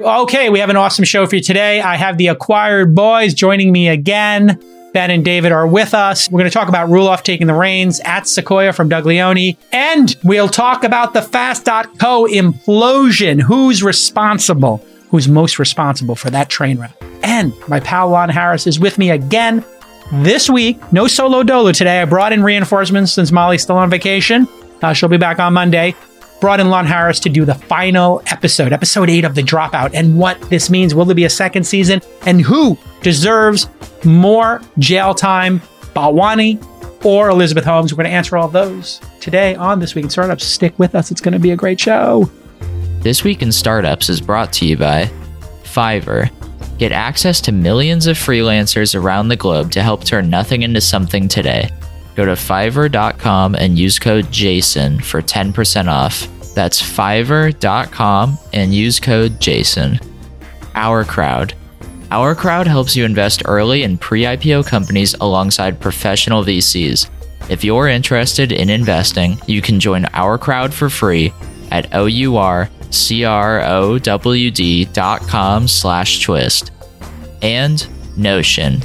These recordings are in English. Okay, we have an awesome show for you today. I have the Acquired Boys joining me again. Ben and David are with us. We're going to talk about Roelof taking the reins at Sequoia from Doug Leone. And we'll talk about the Fast.co implosion. Who's responsible? Who's most responsible for that train wreck? And my pal Lon Harris is with me again this week. No solo dolo today. I brought in reinforcements since Molly's still on vacation. She'll be back on Monday. Brought in Lon Harris to do the final episode, episode 8 of The Dropout, and what this means. Will there be a second season? And who deserves more jail time, Balwani or Elizabeth Holmes? We're going to answer all those today on This Week in Startups. Stick with us. It's going to be a great show. This Week in Startups is brought to you by Fiverr. Get access to millions of freelancers around the globe to help turn nothing into something today. Go to Fiverr.com and use code Jason for 10% off. That's Fiverr.com and use code Jason. Our Crowd. Our Crowd helps you invest early in pre-IPO companies alongside professional VCs. If you're interested in investing, you can join Our Crowd for free at OurCrowd.com/twist. And Notion.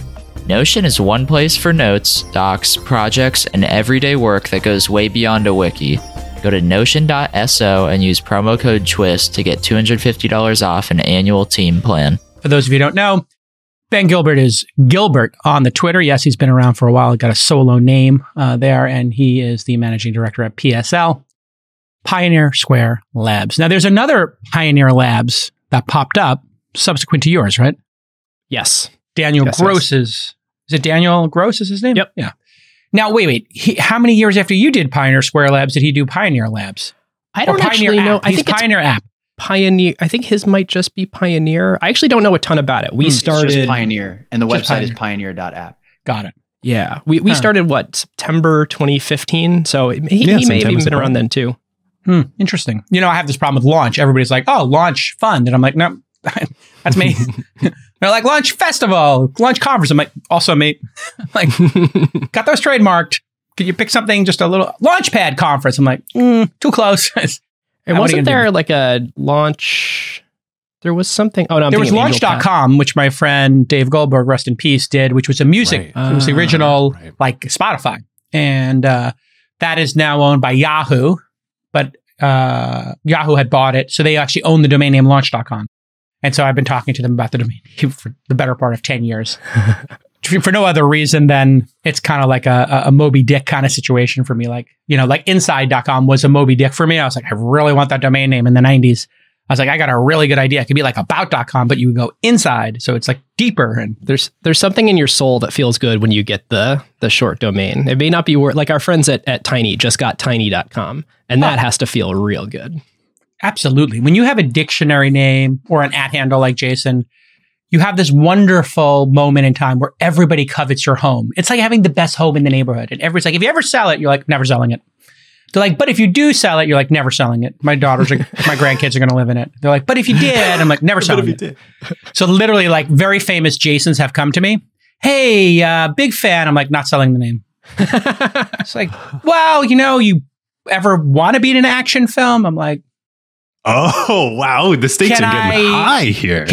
Notion is one place for notes, docs, projects, and everyday work that goes way beyond a wiki. Go to notion.so and use promo code TWIST to get $250 off an annual team plan. For those of you who don't know, Ben Gilbert is Gilbert on the Twitter. Yes, he's been around for a while. He got a solo name there, and he is the managing director at PSL, Pioneer Square Labs. Now, there's another Pioneer Labs that popped up subsequent to yours, right? Yes. Daniel Gross's. Is it Daniel Gross is his name? Yep. Yeah. Now, wait. How many years after you did Pioneer Square Labs did he do Pioneer Labs? I don't actually know. I think Pioneer App. Pioneer. I think his might just be Pioneer. I actually don't know a ton about it. We started. It's just Pioneer, and the website is pioneer.app. Got it. Yeah. We started, September 2015? So he may have even been around then, too. Interesting. You know, I have this problem with launch. Everybody's like, oh, launch fund. And I'm like, no. That's me. They're like, launch festival, launch conference. I'm like, also mate, got those trademarked. Could you pick something, just a little launchpad conference? I'm like, too close. And wasn't there a launch? There was something. Oh, no, there was launch.com, which my friend Dave Goldberg, rest in peace, did, which was a music. Right. It was the original, Spotify. And that is now owned by Yahoo, but Yahoo had bought it. So they actually own the domain name launch.com. And so I've been talking to them about the domain for the better part of 10 years for no other reason than it's kind of like a Moby Dick kind of situation for me. Inside.com was a Moby Dick for me. I was like, I really want that domain name in the 90s. I was like, I got a really good idea. It could be like about.com, but you would go inside. So it's deeper. And there's something in your soul that feels good when you get the short domain. It may not be worth, our friends at Tiny just got tiny.com, and that has to feel real good. Absolutely. When you have a dictionary name or an @handle like Jason, you have this wonderful moment in time where everybody covets your home. It's like having the best home in the neighborhood. And everybody's like, if you ever sell it, you're like, never selling it. They're like, but if you do sell it, you're like, never selling it. My daughters, my grandkids are going to live in it. They're like, but if you did, I'm like, never selling it. So literally very famous Jasons have come to me. Hey, big fan. I'm like, not selling the name. It's like, well, you ever want to be in an action film? I'm like, oh, wow. The stakes are getting high here.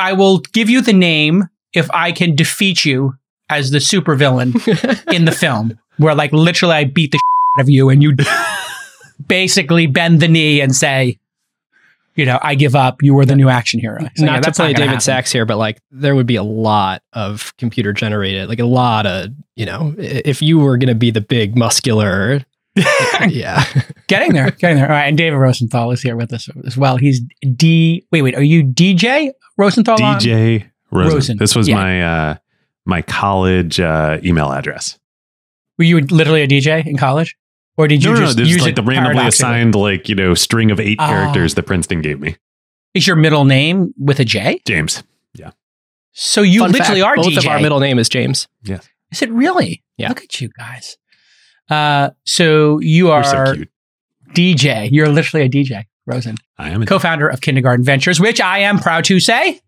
I will give you the name if I can defeat you as the supervillain in the film where literally I beat the shit out of you and you basically bend the knee and say, I give up. You were the new action hero. So, to play David Sacks here, but there would be a lot of computer generated, a lot of, if you were going to be the big muscular. Yeah. Getting there. All right. And David Rosenthal is here with us as well. He's are you DJ Rosenthal? DJ Rosen. This was my college email address. Were you literally a DJ in college? Or did you just use the randomly assigned, string of 8 characters that Princeton gave me. Is your middle name with a J? James. Yeah. So you are both DJ. Both of our middle name is James. Yes. Is it really? Yeah. Look at you guys. So you are so DJ. You're literally a DJ, Rosen. I am a co-founder of Kindergarten Ventures, which I am proud to say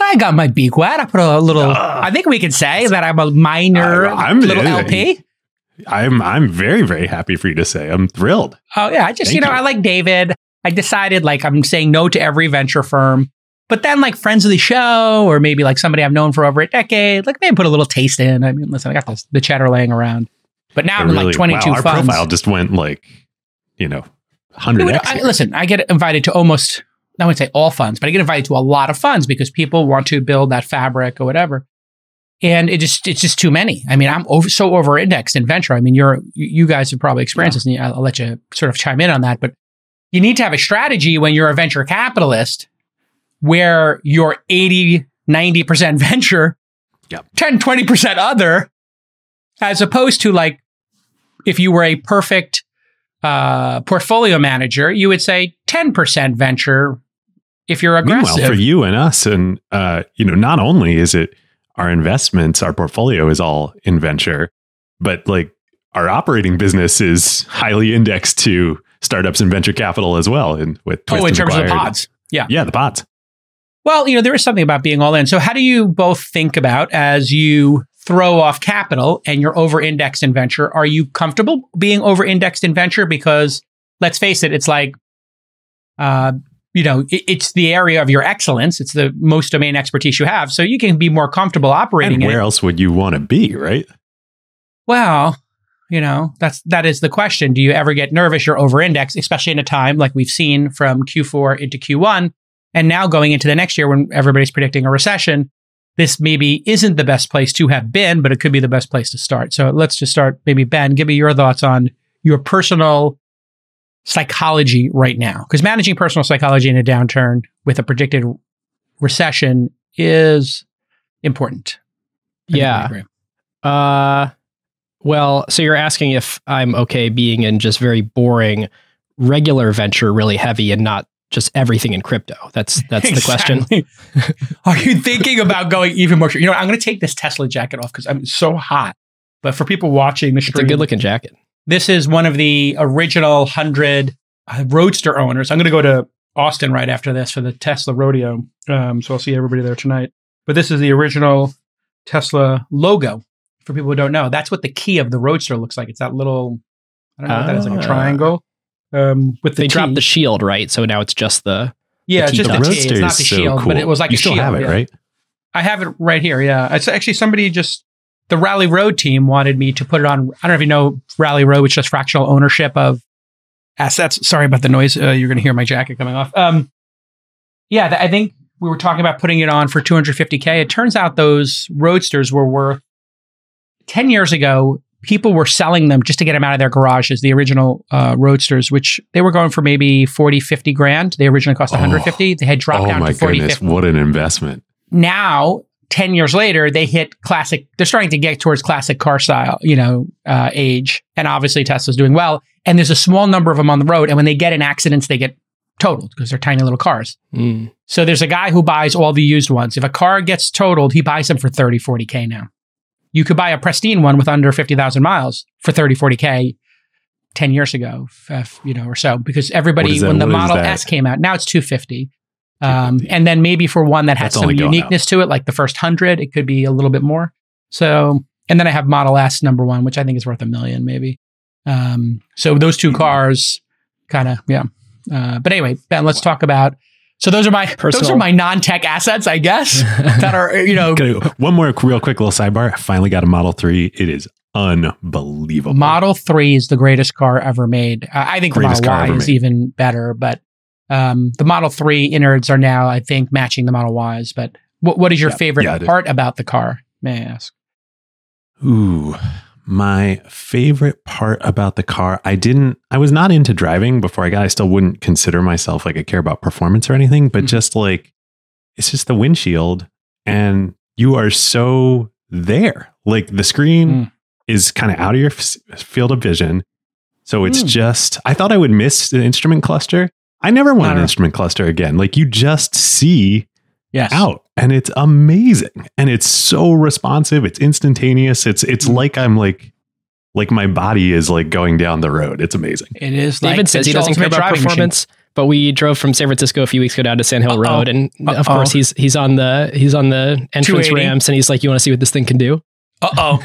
I got my beak wet. I put a little. I think we can say that I'm a minor LP. I'm very, very happy for you to say. I'm thrilled. Oh yeah, I just I like David. I decided I'm saying no to every venture firm. But then like friends of the show, or maybe like somebody I've known for over a decade, like maybe put a little taste in. I mean, listen, I got this, the cheddar laying around, but now I'm really, like 22 wow, our funds. Profile just went like, you know, 100x. Listen, I get invited to almost, I wouldn't say all funds, but I get invited to a lot of funds because people want to build that fabric or whatever. And it's just too many. I mean, I'm over indexed in venture. I mean, you guys have probably experienced this, and I'll let you sort of chime in on that, but you need to have a strategy when you're a venture capitalist where you're 80, 90% venture, 10, 20% other, as opposed to like, if you were a perfect portfolio manager, you would say 10% venture if you're aggressive. Meanwhile, for you and us, and you know, not only is it our investments, our portfolio is all in venture, but like our operating business is highly indexed to startups and venture capital as well. And with Twist in terms of the pods, the pods. Well, you know, there is something about being all in. So, how do you both think about as you throw off capital and you're over-indexed in venture? Are you comfortable being over-indexed in venture? Because let's face it, it's like, you know, it's the area of your excellence. It's the most domain expertise you have. So you can be more comfortable operating it. And where else would you want to be, right? Well, you know, that is the question. Do you ever get nervous you're over-indexed, especially in a time like we've seen from Q4 into Q1 and now going into the next year when everybody's predicting a recession? This maybe isn't the best place to have been, but it could be the best place to start. So let's just start. Maybe Ben, give me your thoughts on your personal psychology right now, because managing personal psychology in a downturn with a predicted recession is important. Well, so you're asking if I'm okay being in just very boring, regular venture, really heavy, and not just everything in crypto. That's exactly. The question. Are you thinking about going even more? You know, I'm going to take this Tesla jacket off because I'm so hot. But for people watching the stream, it's a good looking jacket. This is one of the original 100 Roadster owners. I'm going to go to Austin right after this for the Tesla rodeo. So I'll see everybody there tonight. But this is the original Tesla logo. For people who don't know, that's what the key of the Roadster looks like. It's that little, I don't know what that is, like a triangle. With the dropped the shield, right? So now it's just the it's just the T. It's not the shield, but it was like a shield. You still have it, right? I have it right here. Yeah, it's actually somebody just the Rally Road team wanted me to put it on. I don't know if you know Rally Road, which is just fractional ownership of assets. Sorry about the noise. You're going to hear my jacket coming off. I think we were talking about putting it on for $250K. It turns out those Roadsters were worth 10 years ago. People were selling them just to get them out of their garages, the original Roadsters, which they were going for maybe 40, 50 grand. They originally cost 150. They had dropped down to 40, 50. What an investment. Now, 10 years later, they hit classic. They're starting to get towards classic car style, you know, age. And obviously Tesla's doing well. And there's a small number of them on the road. And when they get in accidents, they get totaled because they're tiny little cars. Mm. So there's a guy who buys all the used ones. If a car gets totaled, he buys them for 30, 40K now. You could buy a pristine one with under 50,000 miles for 30, 40K 10 years ago, or so, because everybody, when the Model S came out, now it's 250. And then maybe for one that has some uniqueness to it, like the first 100, it could be a little bit more. So, and then I have Model S number one, which I think is worth $1 million maybe. So those two cars kind of, but anyway, Ben, let's talk about. So those are my non-tech assets, I guess, that are, you know. One more real quick little sidebar. I finally got a Model 3. It is unbelievable. Model 3 is the greatest car ever made. I think Model Y is even better, but the Model 3 innards are now, I think, matching the Model Ys. But what is your favorite part about the car, may I ask? Ooh, my favorite part about the car, I was not into driving before I got. I still wouldn't consider myself like I care about performance or anything, but just like, it's just the windshield and you are so there. Like the screen is kind of out of your field of vision. So it's just, I thought I would miss the instrument cluster. I never want an instrument cluster again. Like you just see out. And it's amazing. And it's so responsive. It's instantaneous. It's like I'm like my body is like going down the road. It's amazing. It is. David says he doesn't care about performance, but we drove from San Francisco a few weeks ago down to Sand Hill Road. And of course he's on the entrance ramps and he's like, you want to see what this thing can do? I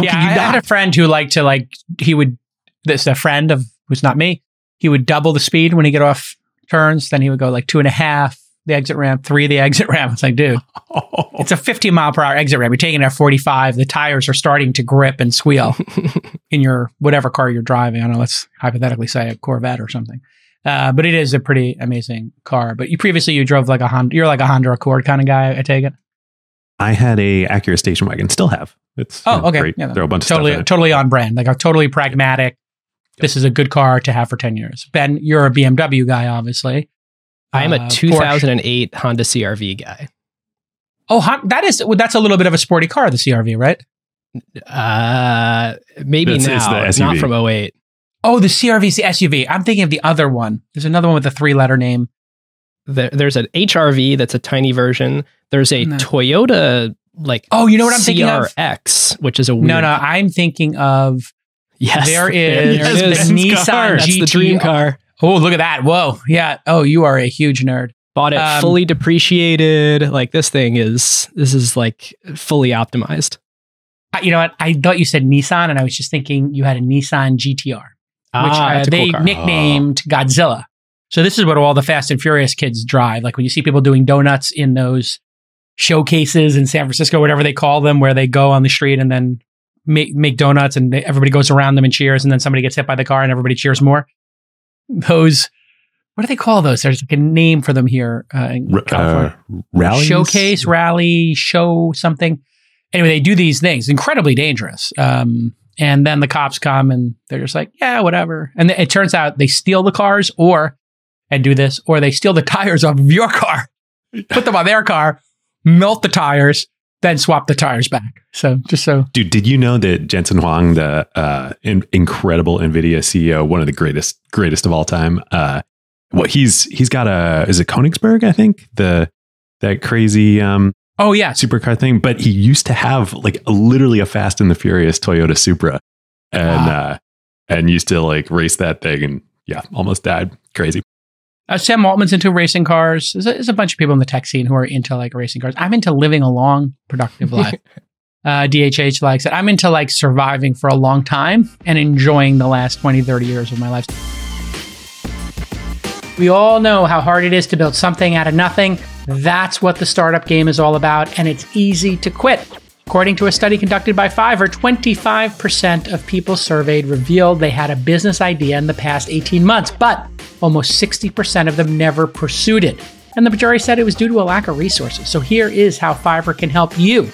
had a friend who liked to a friend of who's not me. He would double the speed when he get off turns. Then he would go like 2.5. the exit ramp, three of the exit ramp. It's like, dude, it's a 50-mile-per-hour exit ramp. You're taking it at 45. The tires are starting to grip and squeal in your whatever car you're driving. I don't know, let's hypothetically say a Corvette or something. But it is a pretty amazing car. But you previously drove like a Honda. You're like a Honda Accord kind of guy, I take it? I had a Acura station wagon. Still have. It's great. Yeah, throw a bunch of stuff. Totally on brand. Like a totally pragmatic. Yep. This is a good car to have for 10 years. Ben, you're a BMW guy, obviously. I'm a 2008 Porsche. Honda CR-V guy. Oh, that's a little bit of a sporty car, the CR-V, right? Maybe it's, now. It's not from 08. Oh, the CR-V's the SUV. I'm thinking of the other one. There's another one with a three-letter name. There's an HRV that's a tiny version. There's a Toyota, like, oh, you know what I'm thinking of? CRX, which is a weird... No, I'm thinking of... Yes. There is the Nissan car. GT. That's the dream car. Oh, look at that. Whoa. Yeah. Oh, you are a huge nerd. Bought it fully depreciated. Like, this is like fully optimized. You know what? I thought you said Nissan, and I was just thinking you had a Nissan GTR, which they nicknamed Godzilla. So this is what all the Fast and Furious kids drive. Like when you see people doing donuts in those showcases in San Francisco, whatever they call them, where they go on the street and then make donuts and everybody goes around them and cheers, and then somebody gets hit by the car and everybody cheers more. Those, what do they call those? There's like a name for them here in California. Rallies? Showcase, rally, show something. Anyway, they do these things, incredibly dangerous. And then the cops come and they're just like, yeah, whatever. And it turns out they steal the cars or they steal the tires off of your car, put them on their car, melt the tires, then swap the tires back. Dude, did you know that Jensen Huang, the incredible NVIDIA CEO, one of the greatest of all time, he's got is it Koenigsberg, I think? That crazy supercar thing, but he used to have like literally a Fast and the Furious Toyota Supra and used to like race that thing and almost died. Crazy. Sam Altman's into racing cars. There's a bunch of people in the tech scene who are into like racing cars. I'm into living a long, productive life. DHH likes it. I'm into like surviving for a long time and enjoying the last 20, 30 years of my life. We all know how hard it is to build something out of nothing. That's what the startup game is all about, and it's easy to quit. According to a study conducted by Fiverr, 25% of people surveyed revealed they had a business idea in the past 18 months, but almost 60% of them never pursued it. And the majority said it was due to a lack of resources. So here is how Fiverr can help you.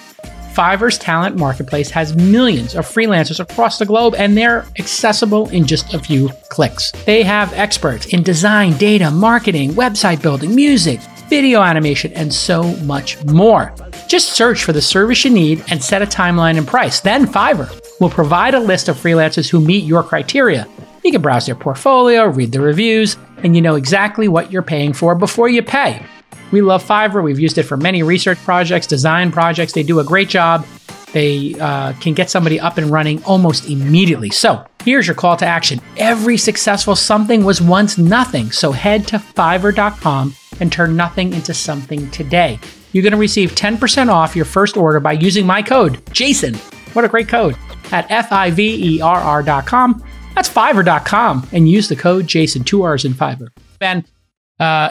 Fiverr's talent marketplace has millions of freelancers across the globe, and they're accessible in just a few clicks. They have experts in design, data, marketing, website building, music, video animation, and so much more. Just search for the service you need and set a timeline and price. Then Fiverr will provide a list of freelancers who meet your criteria. You can browse their portfolio, read the reviews, and you know exactly what you're paying for before you pay. We love Fiverr. We've used it for many research projects, design projects. They do a great job. They can get somebody up and running almost immediately. So here's your call to action. Every successful something was once nothing. So head to Fiverr.com and turn nothing into something today. You're going to receive 10% off your first order by using my code, Jason. What a great code. At Fiverr.com. That's Fiverr.com. And use the code Jason, 2 R's in Fiverr. Ben,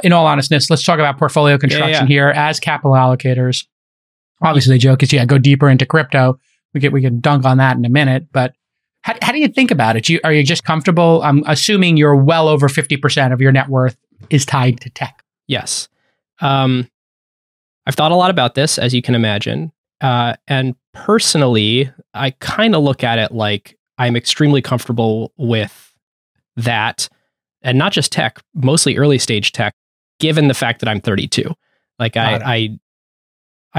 in all honestness, let's talk about portfolio construction here as capital allocators. Obviously, the joke is, go deeper into crypto. We can dunk on that in a minute. But how do you think about it? Are you just comfortable? I'm assuming you're well over 50% of your net worth is tied to tech. Yes. I've thought a lot about this, as you can imagine. And personally, I kind of look at it like I'm extremely comfortable with that. And not just tech, mostly early stage tech, given the fact that I'm 32. Like I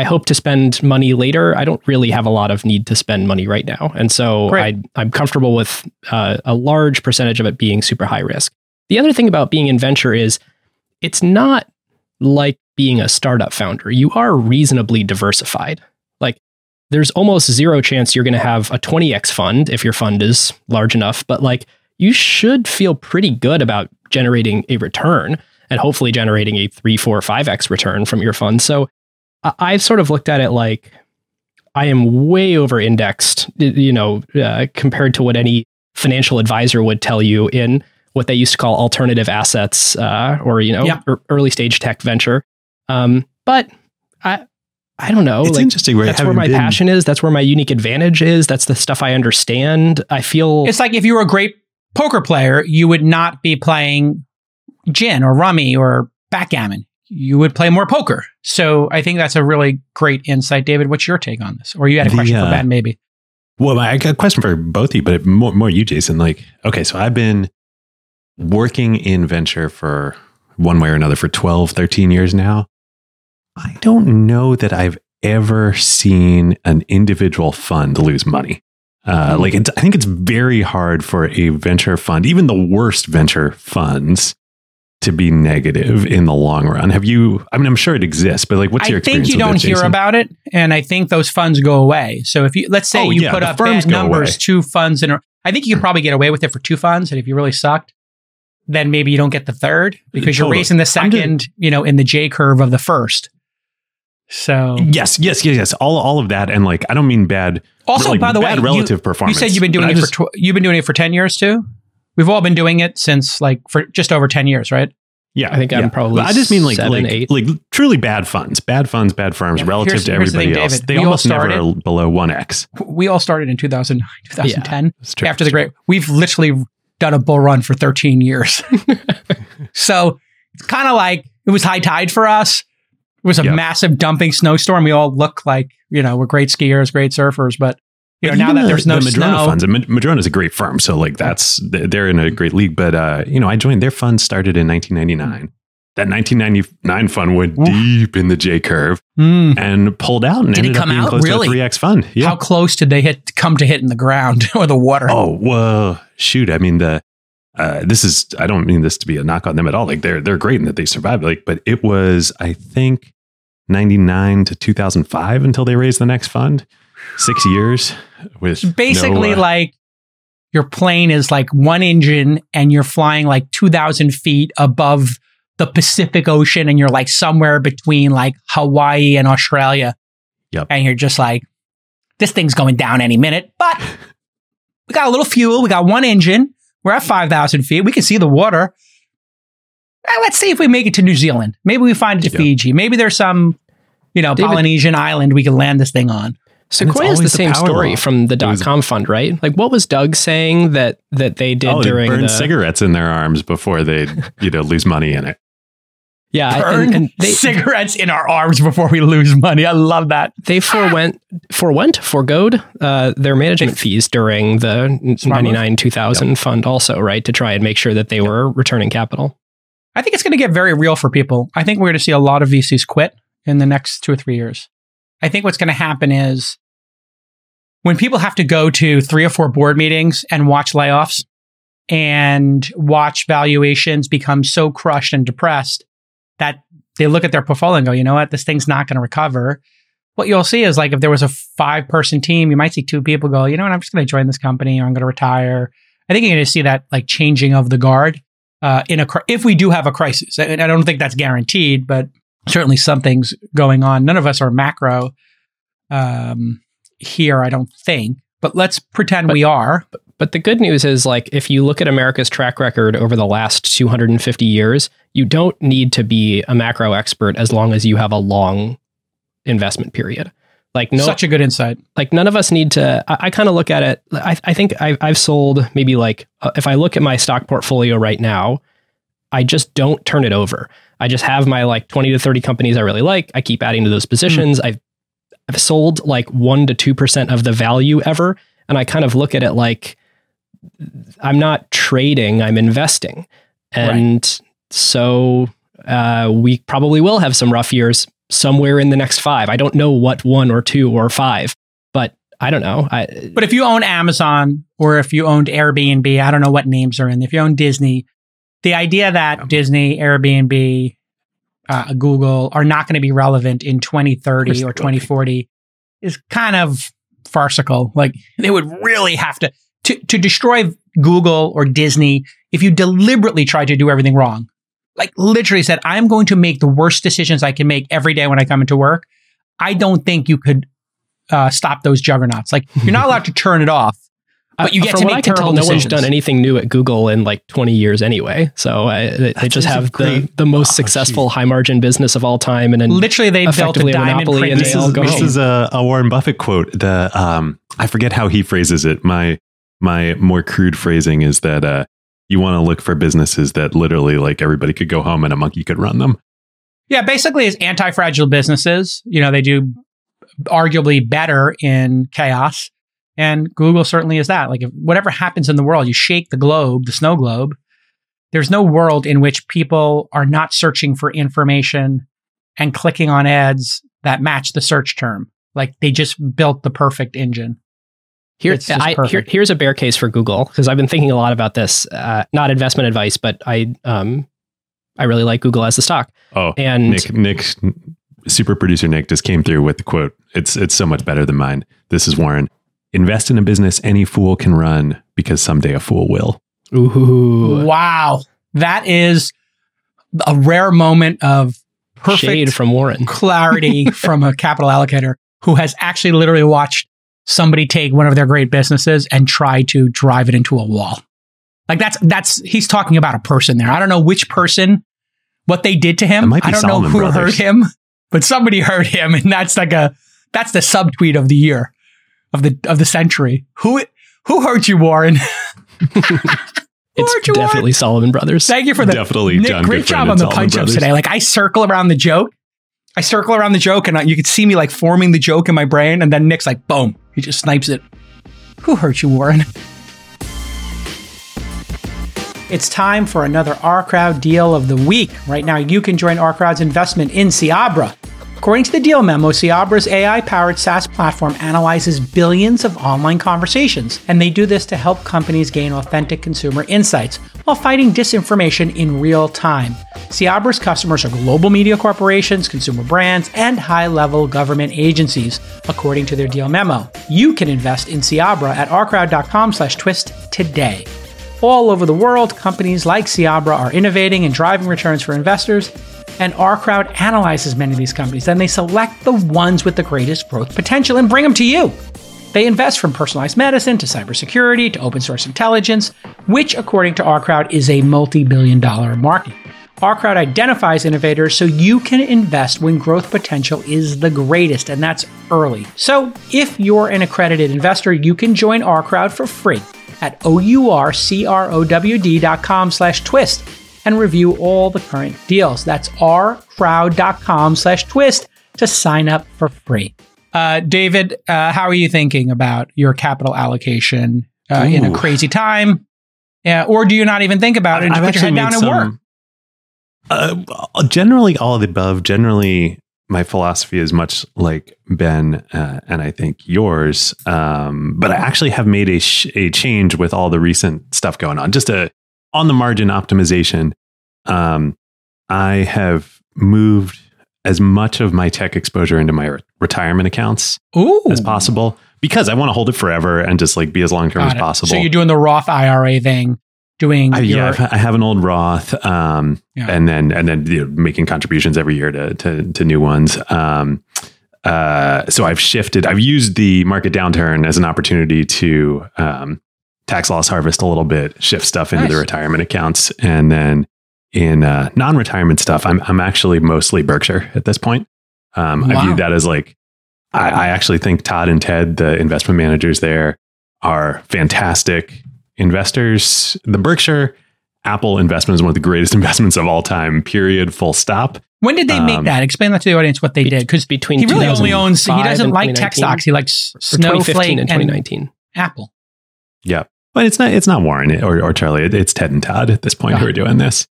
hope to spend money later. I don't really have a lot of need to spend money right now. And so I'm comfortable with a large percentage of it being super high risk. The other thing about being in venture is it's not like being a startup founder. You are reasonably diversified. Like there's almost zero chance you're going to have a 20x fund if your fund is large enough, but like you should feel pretty good about generating a return and hopefully generating a 3, 4, 5x return from your fund. So I've sort of looked at it like I am way over indexed, compared to what any financial advisor would tell you in what they used to call alternative assets or early stage tech venture. But I don't know. It's like, interesting. Right? That's where my passion is. That's where my unique advantage is. That's the stuff I understand. I feel it's like if you were a great poker player, you would not be playing gin or rummy or backgammon. You would play more poker. So I think that's a really great insight. David, what's your take on this? Or you had a question for Ben, maybe. Well, I got a question for both of you, but more you, Jason. Like, okay, so I've been working in venture for one way or another for 12, 13 years now. I don't know that I've ever seen an individual fund lose money. I think it's very hard for a venture fund, even the worst venture funds, to be negative in the long run. Have you? I mean, I'm sure it exists, but like, what's your experience? I think you don't hear about it, and I think those funds go away. So if you, let's say you put up bad numbers, 2 funds, and I think you could probably get away with it for 2 funds, and if you really sucked, then maybe you don't get the third because you're racing the second, in the J curve of the first. So yes, all of that, and like, I don't mean bad. Also, by the way, relative performance. You said you've been doing it for you've been doing it for 10 years too. We've all been doing it since like for just over 10 years, right? Yeah. I think I'm probably I just mean like 7, 8. Like truly bad funds, bad firms relative to everybody else. David, they almost never are below 1x. We all started in 2009, 2010 after the great. We've literally done a bull run for 13 years. So it's kind of like it was high tide for us. It was a massive dumping snowstorm. We all look like, we're great skiers, great surfers, but now that there's no Madrona snow. Funds, and Madrona is a great firm, so like they're in a great league. But I joined their fund started in 1999. That 1999 fund went deep in the J curve and pulled out and ended up being close to a 3x fund. Yeah. How close did they come to hitting the ground or the water? Oh, whoa, shoot! I mean I don't mean this to be a knock on them at all. Like they're great in that they survived. Like, but it was I think 99 to 2005 until they raised the next fund. 6 years with basically like your plane is like one engine and you're flying like 2,000 feet above the Pacific Ocean and you're like somewhere between like Hawaii and Australia. Yep. And you're just like, this thing's going down any minute, but we got a little fuel. We got one engine. We're at 5,000 feet. We can see the water. Let's see if we make it to New Zealand. Maybe we find it to Fiji. Maybe there's some, Polynesian island we can land this thing on. Sequoia is the same story from the .com fund, right? Like, what was Doug saying that they did during they burned cigarettes in their arms before they, lose money in it. Yeah, and cigarettes in our arms before we lose money. I love that. They forgoed their management fees during the 99-2000 fund, also, right, to try and make sure that they were returning capital. I think it's going to get very real for people. I think we're going to see a lot of VCs quit in the next 2 or 3 years. I think what's going to happen is when people have to go to 3 or 4 board meetings and watch layoffs and watch valuations become so crushed and depressed that they look at their portfolio and go, you know what, this thing's not going to recover. What you'll see is like if there was a 5-person team, you might see 2 people go, you know what, I'm just going to join this company or I'm going to retire. I think you're going to see that like changing of the guard if we do have a crisis. And I don't think that's guaranteed, but certainly something's going on. None of us are macro here, I don't think, but let's pretend we are. But the good news is like, if you look at America's track record over the last 250 years, you don't need to be a macro expert as long as you have a long investment period. Like such a good insight. Like none of us need to, I kind of look at it. I think I've sold maybe like, if I look at my stock portfolio right now, I just don't turn it over. I just have my like 20 to 30 companies I really like. I keep adding to those positions. I've sold like 1 to 2% of the value ever. And I kind of look at it like I'm not trading, I'm investing. And so we probably will have some rough years somewhere in the next 5. I don't know what 1 or 2 or 5, but I don't know. But if you own Amazon or if you owned Airbnb, I don't know what names are in. If you own Disney, the idea that Disney, Airbnb, Google are not going to be relevant in 2030 or 2040 is kind of farcical. Like they would really have to destroy Google or Disney if you deliberately try to do everything wrong. Like literally said, I'm going to make the worst decisions I can make every day when I come into work. I don't think you could stop those juggernauts. Like you're not allowed to turn it off. But you get to make terrible decisions. No one's done anything new at Google in like 20 years anyway. So they just have the most successful high margin business of all time. And then literally they built a diamond print. This is a Warren Buffett quote. I forget how he phrases it. My more crude phrasing is that you want to look for businesses that literally like everybody could go home and a monkey could run them. Yeah, basically it's anti-fragile businesses. You know, they do arguably better in chaos. And Google certainly is that. Like, if whatever happens in the world, you shake the globe, the snow globe, there's no world in which people are not searching for information and clicking on ads that match the search term. Like, they just built the perfect engine. Here's a bear case for Google, because I've been thinking a lot about this. Not investment advice, but I really like Google as a stock. Oh, and Nick, super producer Nick just came through with the quote. It's so much better than mine. This is Warren. Invest in a business any fool can run, because someday a fool will. Ooh. Wow. That is a rare moment of perfect shade from Warren. Clarity from a capital allocator who has actually literally watched somebody take one of their great businesses and try to drive it into a wall. Like that's he's talking about a person there. I don't know which person, what they did to him. I don't know who hurt him, but somebody hurt him. And that's like that's the subtweet of the year. Of the century. Who hurt you, Warren? It's definitely Warren? Solomon Brothers. Thank you for the definitely Nick, great job on the punch-ups today. Like I circle around the joke and you could see me like forming the joke in my brain, and then Nick's like, boom, he just snipes it. Who hurt you, Warren? It's time for another Our Crowd deal of the week. Right now you can join Our Crowd's investment in Seabra. According to the deal memo, Seabra's AI-powered SaaS platform analyzes billions of online conversations, and they do this to help companies gain authentic consumer insights while fighting disinformation in real time. Seabra's customers are global media corporations, consumer brands, and high-level government agencies, according to their deal memo. You can invest in Seabra at ourcrowd.com/twist today. All over the world, companies like Seabra are innovating and driving returns for investors, and Our Crowd analyzes many of these companies. Then they select the ones with the greatest growth potential and bring them to you. They invest from personalized medicine to cybersecurity to open source intelligence, which according to Our Crowd is a multi-billion-dollar market. Our Crowd identifies innovators so you can invest when growth potential is the greatest, and that's early. So if you're an accredited investor, you can join Our Crowd for free at ourcrowd.com/twist. and review all the current deals. That's ourcrowd.com/twist to sign up for free. David, how are you thinking about your capital allocation in a crazy time? Yeah, or do you not even think about it and just put your head down and work? Generally, all of the above. Generally, my philosophy is much like Ben and I think yours. But I actually have made a change with all the recent stuff going on. Just on the margin optimization, I have moved as much of my tech exposure into my retirement accounts as possible, because I want to hold it forever and just like be as long-term as possible. So you're doing the Roth IRA thing, I have an old Roth, and then making contributions every year to new ones. So I've used the market downturn as an opportunity to, tax loss harvest a little bit, shift stuff into the retirement accounts. And then in non-retirement stuff, I'm actually mostly Berkshire at this point. I view that as like, I actually think Todd and Ted, the investment managers there, are fantastic investors. The Berkshire Apple investment is one of the greatest investments of all time, period, full stop. When did they make that? Explain that to the audience, what they did. Because between he really only owns, he doesn't like tech stocks. He likes Snowflake and 2019 Apple. Yeah. But it's not Warren or Charlie. It's Ted and Todd at this point who are doing this.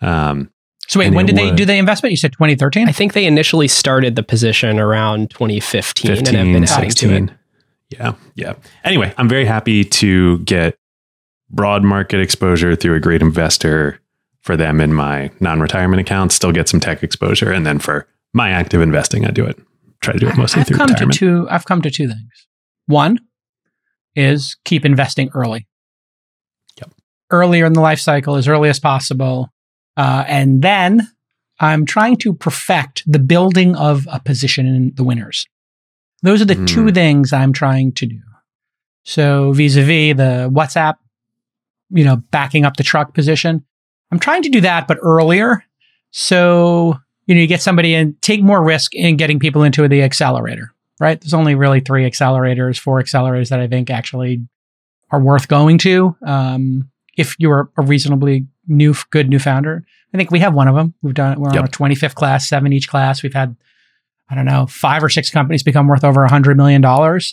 So wait, when did they do the investment? You said 2013? I think they initially started the position around 2015 and have been adding to it. Yeah. Anyway, I'm very happy to get broad market exposure through a great investor for them in my non-retirement account, still get some tech exposure. And then for my active investing, I try to do it mostly through retirement. I've come to two things. One is keep investing early. Yep. Earlier in the life cycle, as early as possible. And then I'm trying to perfect the building of a position in the winners. Those are the two things I'm trying to do. So vis-a-vis the WhatsApp, you know, backing up the truck position. I'm trying to do that, but earlier. So, you know, you get somebody and take more risk in getting people into the accelerator, right? There's only really four accelerators that I think actually are worth going to. If you're a reasonably good new founder, I think we have one of them. We've done it. We're on our 25th class, 7 each class. We've had, I don't know, 5 or 6 companies become worth over $100 million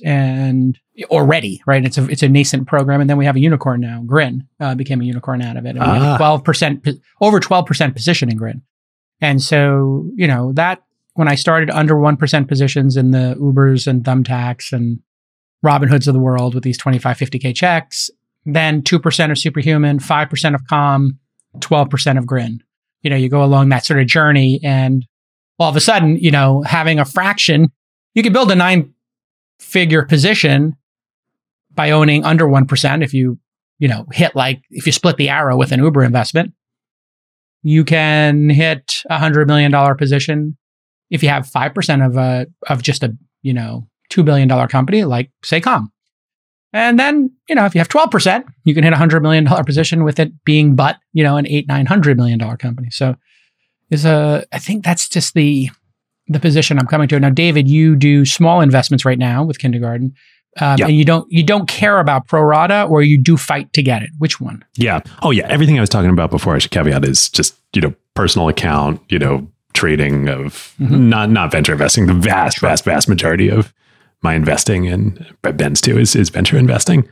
and already, right? It's a nascent program. And then we have a unicorn now. Grin became a unicorn out of it. And we had over 12% position in Grin. And so, you know, that when I started under 1% positions in the Ubers and Thumbtacks and Robinhoods of the world with these 25, 50K checks, then 2% of Superhuman, 5% of Calm, 12% of Grin. You know, you go along that sort of journey and all of a sudden, you know, having a fraction, you can build a 9-figure position by owning under 1%. If if you split the arrow with an Uber investment, you can hit $100 million position if you have 5% of just a, you know, $2 billion company like say Calm. And then, you know, if you have 12%, you can hit $100 million position with it being, but, you know, an $800-900 million company. So I think that's just the position I'm coming to. Now, David, you do small investments right now with Kindergarten. And you don't care about pro rata, or you do fight to get it. Which one? Yeah. Oh yeah. Everything I was talking about before, I should caveat, is just, you know, personal account, you know, trading of not venture investing. The vast majority of my investing, and Ben's too, is venture investing.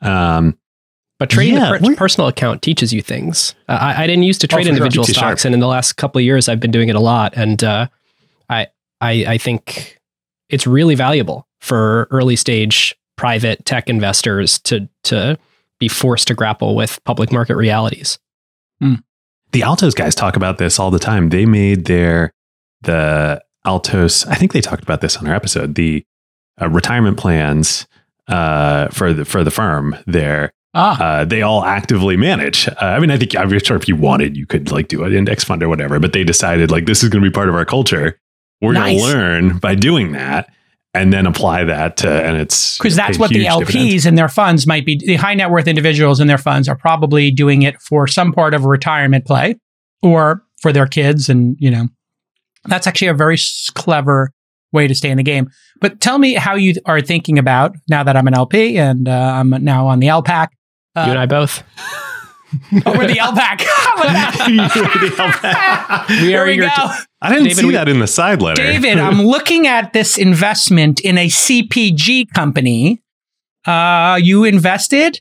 But trading the personal account teaches you things. I didn't used to trade individual stocks, and in the last couple of years, I've been doing it a lot. And I think it's really valuable for early stage private tech investors to be forced to grapple with public market realities. Mm. The Altos guys talk about this all the time. They made the Altos, I think they talked about this on our episode, the retirement plans for the firm there. They all actively manage. I mean, I think I'm sure if you wanted, you could like do an index fund or whatever, but they decided like, this is going to be part of our culture. We're going to learn by doing that and then apply that to, and it's because that's what the LPs and their funds might be. The high net worth individuals and their funds are probably doing it for some part of a retirement play or for their kids. And, you know, that's actually a very clever way to stay in the game. But tell me how you are thinking about, now that I'm an LP and I'm now on the LPAC, you and I both. Oh, we're the LPAC. I didn't see that in the side letter. David, I'm looking at this investment in a CPG company. You invested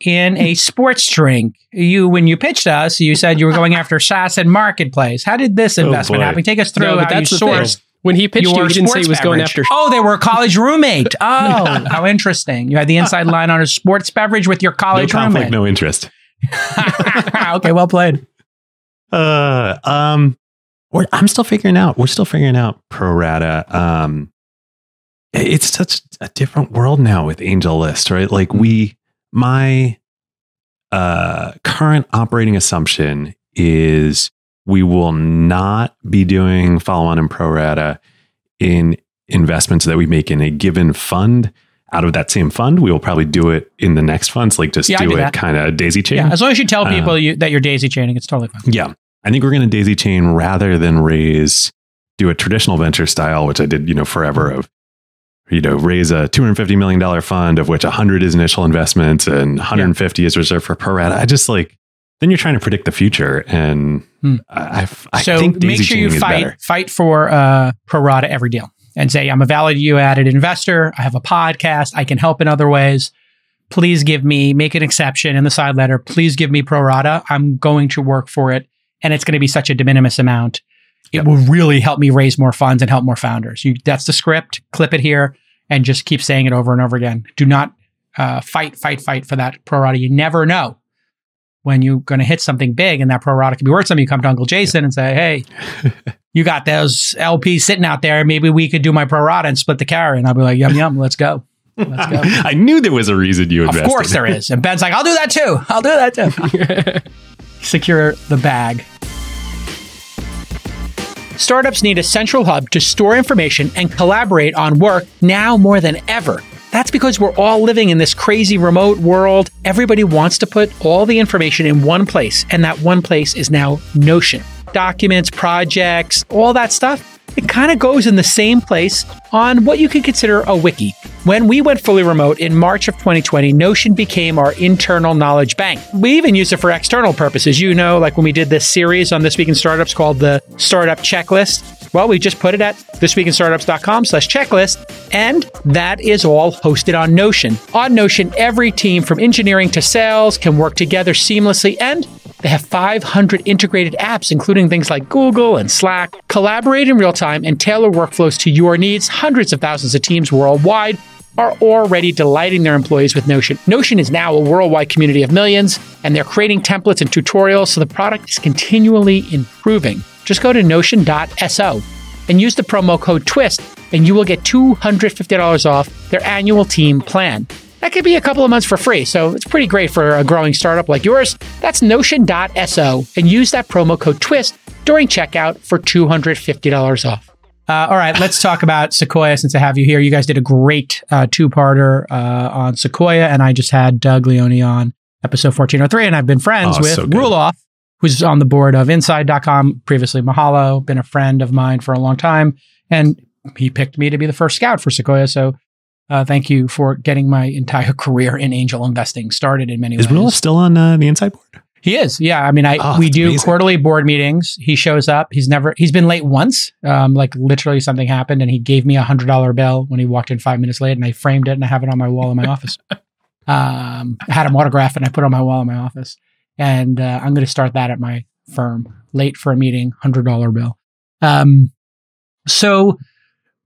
in a sports drink. When you pitched us, you said you were going after SaaS and Marketplace. How did this investment happen? Take us through how you sourced. When he pitched you, he didn't say he was going after... Oh, they were a college roommate. Oh, how interesting. You had the inside line on a sports beverage with your college roommate. No conflict, no interest. Okay, well played. I'm still figuring out. We're still figuring out pro rata. It's such a different world now with Angel List, right? Like my current operating assumption is we will not be doing follow-on and pro rata in investments that we make in a given fund. Out of that same fund, we will probably do it in the next funds, like do it kind of daisy chain. Yeah, as long as you tell people that you're daisy chaining, it's totally fine. Yeah, I think we're going to daisy chain rather than do a traditional venture style, which I did, you know, forever of, you know, raise a $250 million fund of which 100 is initial investments and 150 is reserved for pro rata. I just like, then you're trying to predict the future, and I think daisy chaining is better. So make sure you fight for pro rata every deal. And say, I'm a value-added investor. I have a podcast. I can help in other ways. Please make an exception in the side letter. Please give me pro rata. I'm going to work for it. And it's going to be such a de minimis amount. It will really help me raise more funds and help more founders. That's the script. Clip it here and just keep saying it over and over again. Do not fight for that pro rata. You never know when you're going to hit something big and that pro rata could be worth something. You come to Uncle Jason and say, hey... You got those LPs sitting out there. Maybe we could do my pro rata and split the carry. And I'll be like, yum, yum, let's go. Let's go. I knew there was a reason you invested. Of course there is. And Ben's like, I'll do that too. Secure the bag. Startups need a central hub to store information and collaborate on work now more than ever. That's because we're all living in this crazy remote world. Everybody wants to put all the information in one place, and that one place is now Notion. Documents, projects, all that stuff, it kind of goes in the same place on what you could consider a wiki. When we went fully remote in March of 2020, Notion became our internal knowledge bank. We even use it for external purposes. You know, like when we did this series on This Week in Startups called the Startup Checklist. Well, we just put it at thisweekinstartups.com/checklist, and that is all hosted on Notion. On Notion, every team from engineering to sales can work together seamlessly, and they have 500 integrated apps, including things like Google and Slack. Collaborate in real time and tailor workflows to your needs. Hundreds of thousands of teams worldwide are already delighting their employees with Notion. Notion is now a worldwide community of millions, and they're creating templates and tutorials, so the product is continually improving. Just go to notion.so and use the promo code TWIST, and you will get $250 off their annual team plan. That could be a couple of months for free, so it's pretty great for a growing startup like yours. That's Notion.so, and use that promo code TWIST during checkout for $250 off. All right, let's talk about Sequoia since I have you here. You guys did a great two-parter on Sequoia, and I just had Doug Leone on episode 1403, and I've been friends with Roelof, who's on the board of Inside.com, previously Mahalo, been a friend of mine for a long time, and he picked me to be the first scout for Sequoia, so... thank you for getting my entire career in angel investing started in many ways. Is Roelof still on the Inside board? He is. Yeah. I mean, we do amazing. Quarterly board meetings. He shows up. He's been late once. Like literally something happened and he gave me $100 bill when he walked in 5 minutes late, and I framed it and I have it on my wall in my office. I had him autograph and I put it on my wall in my office, and I'm going to start that at my firm. Late for a meeting, $100 bill. So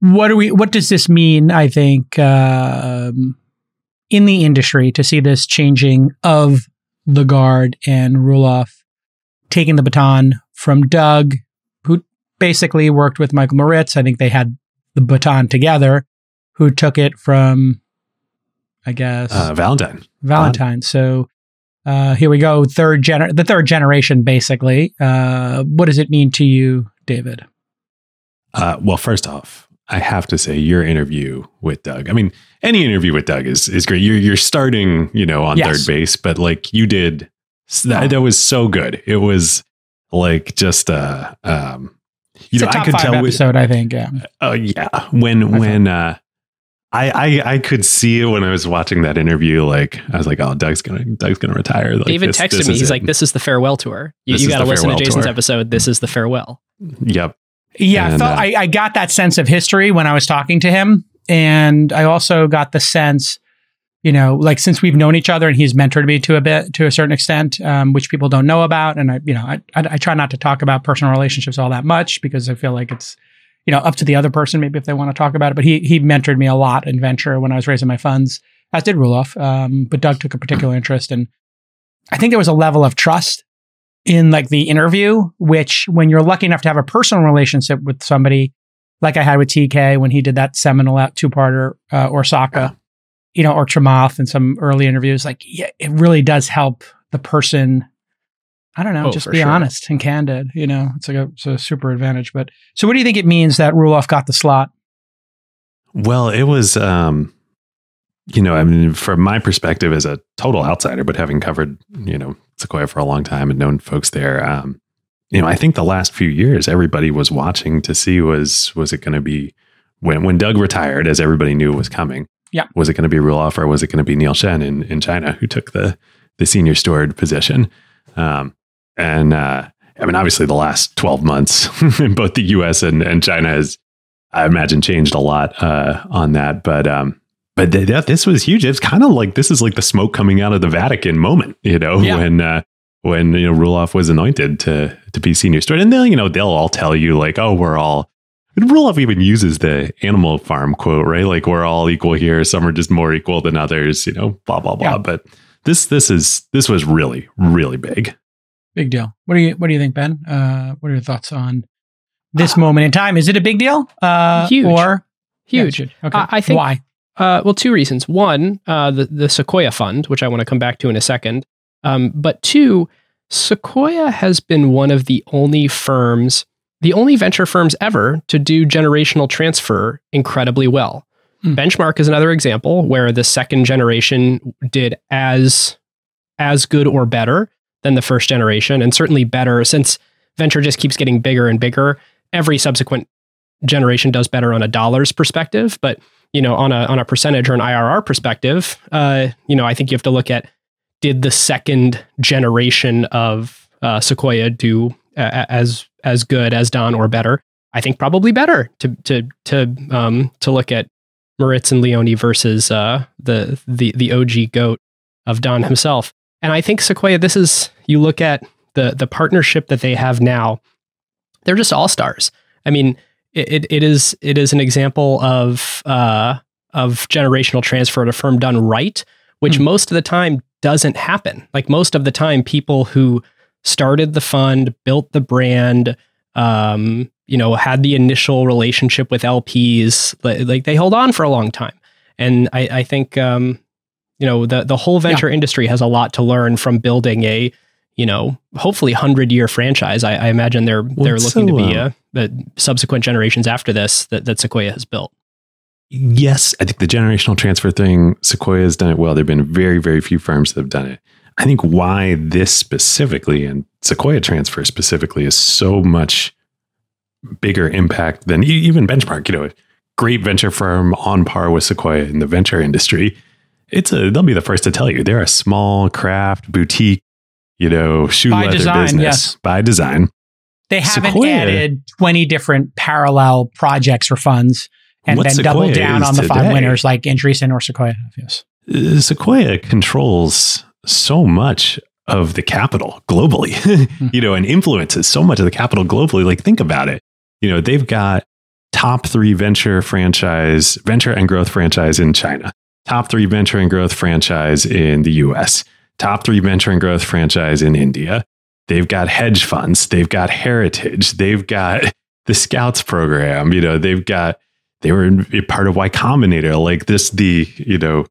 what does this mean, I think, in the industry to see this changing of the guard and Roelof taking the baton from Doug, who basically worked with Michael Moritz. I think they had the baton together, who took it from, I guess... Valentine. So here we go. The third generation, basically. What does it mean to you, David? Well, first off, I have to say your interview with Doug. I mean, any interview with Doug is great. You're starting, on third base, but like you did, that was so good. It was like just I could tell episode. I think. I could see it when I was watching that interview. Like I was like, oh, Doug's gonna retire. Like, David texted me. He's like, this is the farewell tour. You got to listen to Jason's episode. This is the farewell. Yep. Yeah, and, I got that sense of history when I was talking to him. And I also got the sense, like since we've known each other and he's mentored me to a certain extent, which people don't know about. And I try not to talk about personal relationships all that much because I feel like it's, up to the other person, maybe if they want to talk about it. But he mentored me a lot in venture when I was raising my funds, as did Roelof. But Doug took a particular interest. And I think there was a level of trust in like the interview, which when you're lucky enough to have a personal relationship with somebody, like I had with TK when he did that seminal two-parter or Saka, or Chamath in some early interviews, it really does help the person, just be honest and candid, it's a super advantage. But so what do you think it means that Roelof got the slot? Well, it was, from my perspective as a total outsider, but having covered, Sequoia for a long time and known folks there. I think the last few years, everybody was watching to see was it going to be when Doug retired, as everybody knew was coming. Yeah. Was it going to be Roelof or was it going to be Neil Shen in China who took the senior steward position? Obviously the last 12 months in both the US and China has, I imagine, changed a lot on that. But this was huge. It's kind of like this is like the smoke coming out of the Vatican moment, when Roelof was anointed to be senior steward, and they'll all tell you like, oh, we're all. And Roelof even uses the Animal Farm quote, right? Like we're all equal here. Some are just more equal than others. Blah blah blah. Yeah. But this was really really big deal. What do you think, Ben? What are your thoughts on this moment in time? Is it a big deal? Huge. Yes. Okay. I think why. Well, two reasons. One, the Sequoia Fund, which I want to come back to in a second. But two, Sequoia has been one of the only venture firms ever to do generational transfer incredibly well. Benchmark is another example where the second generation did as good or better than the first generation, and certainly better since venture just keeps getting bigger and bigger. Every subsequent generation does better on a dollars perspective, but you know, on a percentage or an IRR perspective, you know, I think you have to look at, did the second generation of Sequoia do as good as Don or better? I think probably better to look at Moritz and Leone versus the OG goat of Don himself. And I think Sequoia, this is, you look at the partnership that they have now, they're just all-stars. I mean, it is an example of generational transfer at a firm done right, which most of the time doesn't happen. Like most of the time, people who started the fund, built the brand, you know, had the initial relationship with LPs, like they hold on for a long time. And I think, you know, the whole venture industry has a lot to learn from building a, you know, hopefully 100-year franchise. I imagine they're looking to be subsequent generations after this that Sequoia has built. Yes, I think the generational transfer thing, Sequoia has done it well. There've been very, very few firms that have done it. I think why this specifically and Sequoia transfer specifically is so much bigger impact than even Benchmark. You know, a great venture firm on par with Sequoia in the venture industry. They'll be the first to tell you they're a small craft boutique, you know, shoe leather business by design. They haven't added 20 different parallel projects or funds and then double down on the five winners like Andreessen or Sequoia. Yes, Sequoia controls so much of the capital globally, you know, and influences so much of the capital globally. Like, think about it. You know, they've got top three venture and growth franchise in China, top three venture and growth franchise in the US, top three venture and growth franchise in India. They've got hedge funds. They've got heritage. They've got the Scouts program. You know, they were part of Y Combinator. Like this, you know,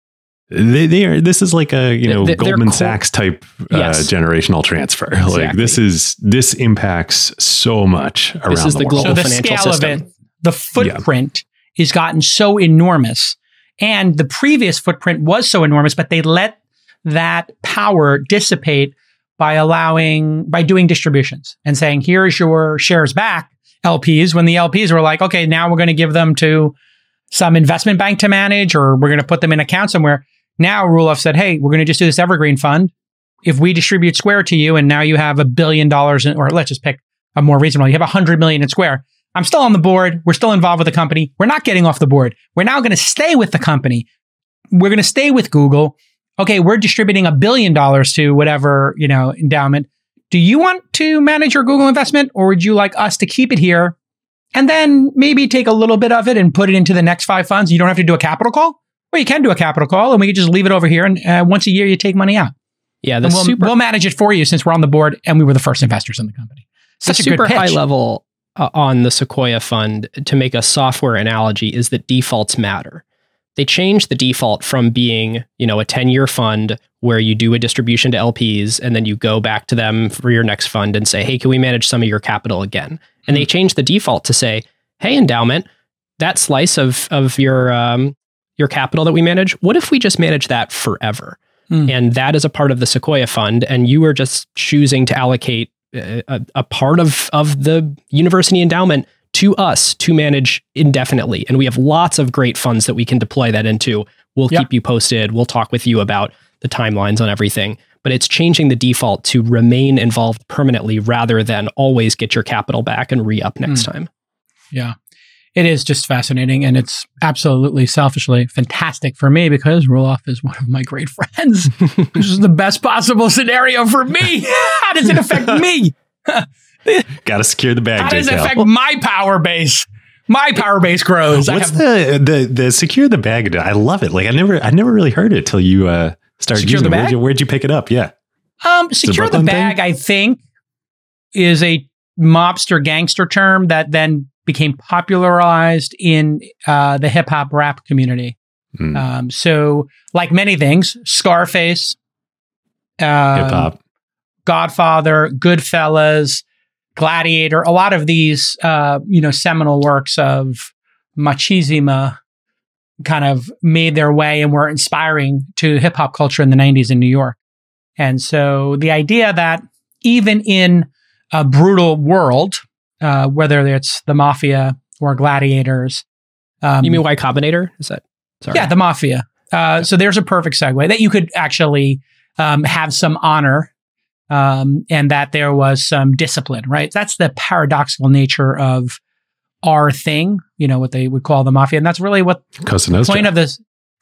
they are. This is like a, you know, Goldman Sachs type generational transfer. Exactly. Like this impacts so much around the world. Global financial system. Of it, the footprint has gotten so enormous, and the previous footprint was so enormous, but they let that power dissipate by doing distributions and saying, here's your shares back, LPs, when the LPs were like, okay, now we're going to give them to some investment bank to manage, or we're going to put them in an account somewhere. Now Roelof said, hey, we're going to just do this evergreen fund. If we distribute Square to you and now you have $1 billion, or let's just pick a more reasonable, you have $100 million in Square. I'm still on the board. We're still involved with the company. We're not getting off the board. We're now going to stay with the company. We're going to stay with Google. Okay, we're distributing $1 billion to whatever, you know, endowment. Do you want to manage your Google investment, or would you like us to keep it here and then maybe take a little bit of it and put it into the next five funds? You don't have to do a capital call? Well, you can do a capital call, and we can just leave it over here, and once a year you take money out. Yeah, we'll manage it for you since we're on the board and we were the first investors in the company. Such a super good pitch. High level on the Sequoia fund, to make a software analogy, is that defaults matter. They changed the default from being, you know, a 10-year fund where you do a distribution to LPs and then you go back to them for your next fund and say, hey, can we manage some of your capital again? And they changed the default to say, hey, endowment, that slice of your capital that we manage, what if we just manage that forever? And that is a part of the Sequoia fund. And you are just choosing to allocate a part of the university endowment to us to manage indefinitely. And we have lots of great funds that we can deploy that into. We'll keep you posted. We'll talk with you about the timelines on everything. But it's changing the default to remain involved permanently rather than always get your capital back and re-up next time. Yeah, it is just fascinating. And it's absolutely selfishly fantastic for me because Roelof is one of my great friends. This is the best possible scenario for me. How does it affect me? Got to secure the bag. How does it affect my power base? My power base grows. What's the secure the bag? I love it. Like I never really heard it till you started secure using it. Where'd you pick it up? Yeah. Secure the bag, thing? I think, is a mobster gangster term that then became popularized in the hip hop rap community. So, like many things, Scarface, hip hop, Godfather, Goodfellas, Gladiator, a lot of these, you know, seminal works of machismo kind of made their way and were inspiring to hip hop culture in the 90s in New York. And so the idea that even in a brutal world, whether it's the mafia or gladiators. You mean Y Combinator? Is that? Sorry. Yeah, the mafia. So there's a perfect segue that you could actually have some honor and that there was some discipline, right? That's the paradoxical nature of our thing, you know, what they would call the mafia. And that's really what the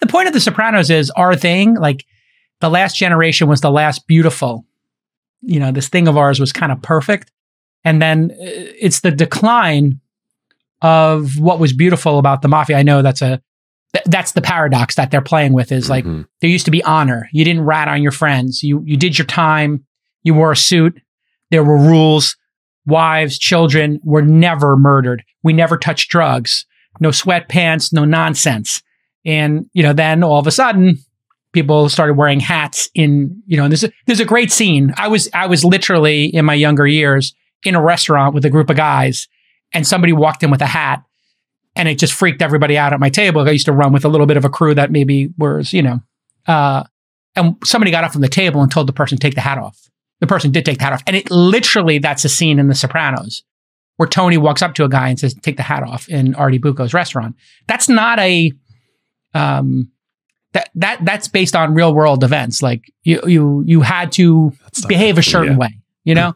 point of The Sopranos is. Our thing, like the last generation was the last beautiful, you know, this thing of ours was kind of perfect. And then it's the decline of what was beautiful about the mafia. I know that's the paradox that they're playing with is like, mm-hmm. There used to be honor. You didn't rat on your friends. You did your time. You wore a suit. There were rules. Wives, children were never murdered. We never touched drugs. No sweatpants, no nonsense. And, you know, then all of a sudden people started wearing hats in, you know, and there's a great scene. I was literally in my younger years in a restaurant with a group of guys and somebody walked in with a hat and it just freaked everybody out at my table. I used to run with a little bit of a crew that maybe was, you know, and somebody got up from the table and told the person, take the hat off. The person did take the hat off. And it literally, that's a scene in The Sopranos where Tony walks up to a guy and says, take the hat off in Artie Bucco's restaurant. That's not a, that's based on real world events. Like you had to behave a certain way, you know?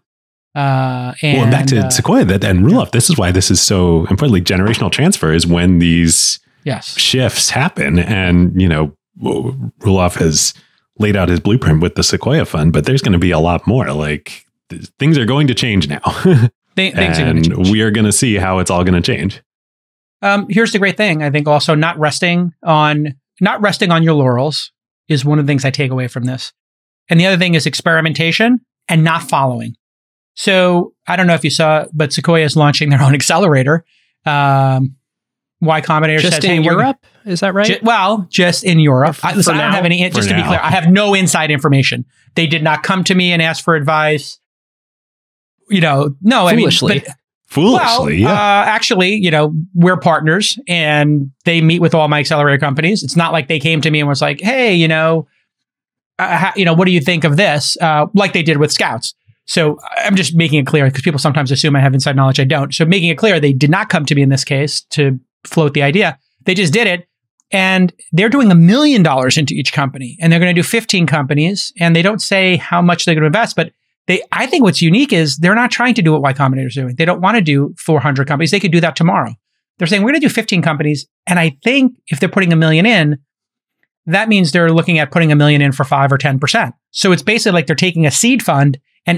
And back to Sequoia and Roelof, this is why this is so importantly generational transfer is when these shifts happen. And, you know, Roelof has laid out his blueprint with the Sequoia Fund, but there's going to be a lot more. Like things are going to change now. Things are going to change. We are going to see how it's all going to change. Here's the great thing. I think also not resting on your laurels is one of the things I take away from this. And the other thing is experimentation and not following. So I don't know if you saw, but Sequoia is launching their own accelerator. Y Combinator just says, in Europe? Is that right? Just in Europe. Listen, I don't have any, just to be clear, I have no inside information. They did not come to me and ask for advice. You know, no, foolishly. I mean, foolishly, yeah. Actually, you know, we're partners and they meet with all my accelerator companies. It's not like they came to me and was like, hey, you know, what do you think of this? Like they did with Scouts. So I'm just making it clear because people sometimes assume I have inside knowledge. I don't. So making it clear, they did not come to me in this case to float the idea. They just did it. And they're doing $1 million into each company. And they're going to do 15 companies. And they don't say how much they're going to invest. But I think what's unique is they're not trying to do what Y Combinator is doing. They don't want to do 400 companies. They could do that tomorrow. They're saying, we're going to do 15 companies. And I think if they're putting $1 million in, that means they're looking at putting $1 million in for 5 or 10%. So it's basically like they're taking a seed fund and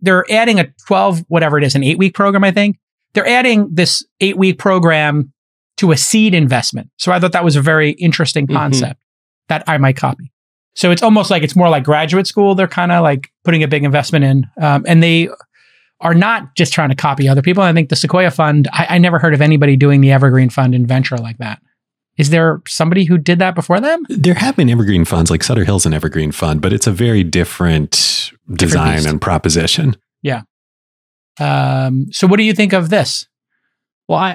they're adding a 12, whatever it is, an 8-week program, I think. They're adding this 8-week program to a seed investment. So I thought that was a very interesting concept that I might copy. So it's almost like, it's more like graduate school. They're kind of like putting a big investment in. And they are not just trying to copy other people. I think the Sequoia Fund, I never heard of anybody doing the Evergreen Fund in venture like that. Is there somebody who did that before them? There have been Evergreen Funds, like Sutter Hill's an Evergreen Fund, but it's a very different design beast and proposition. Yeah. So what do you think of this? Well, at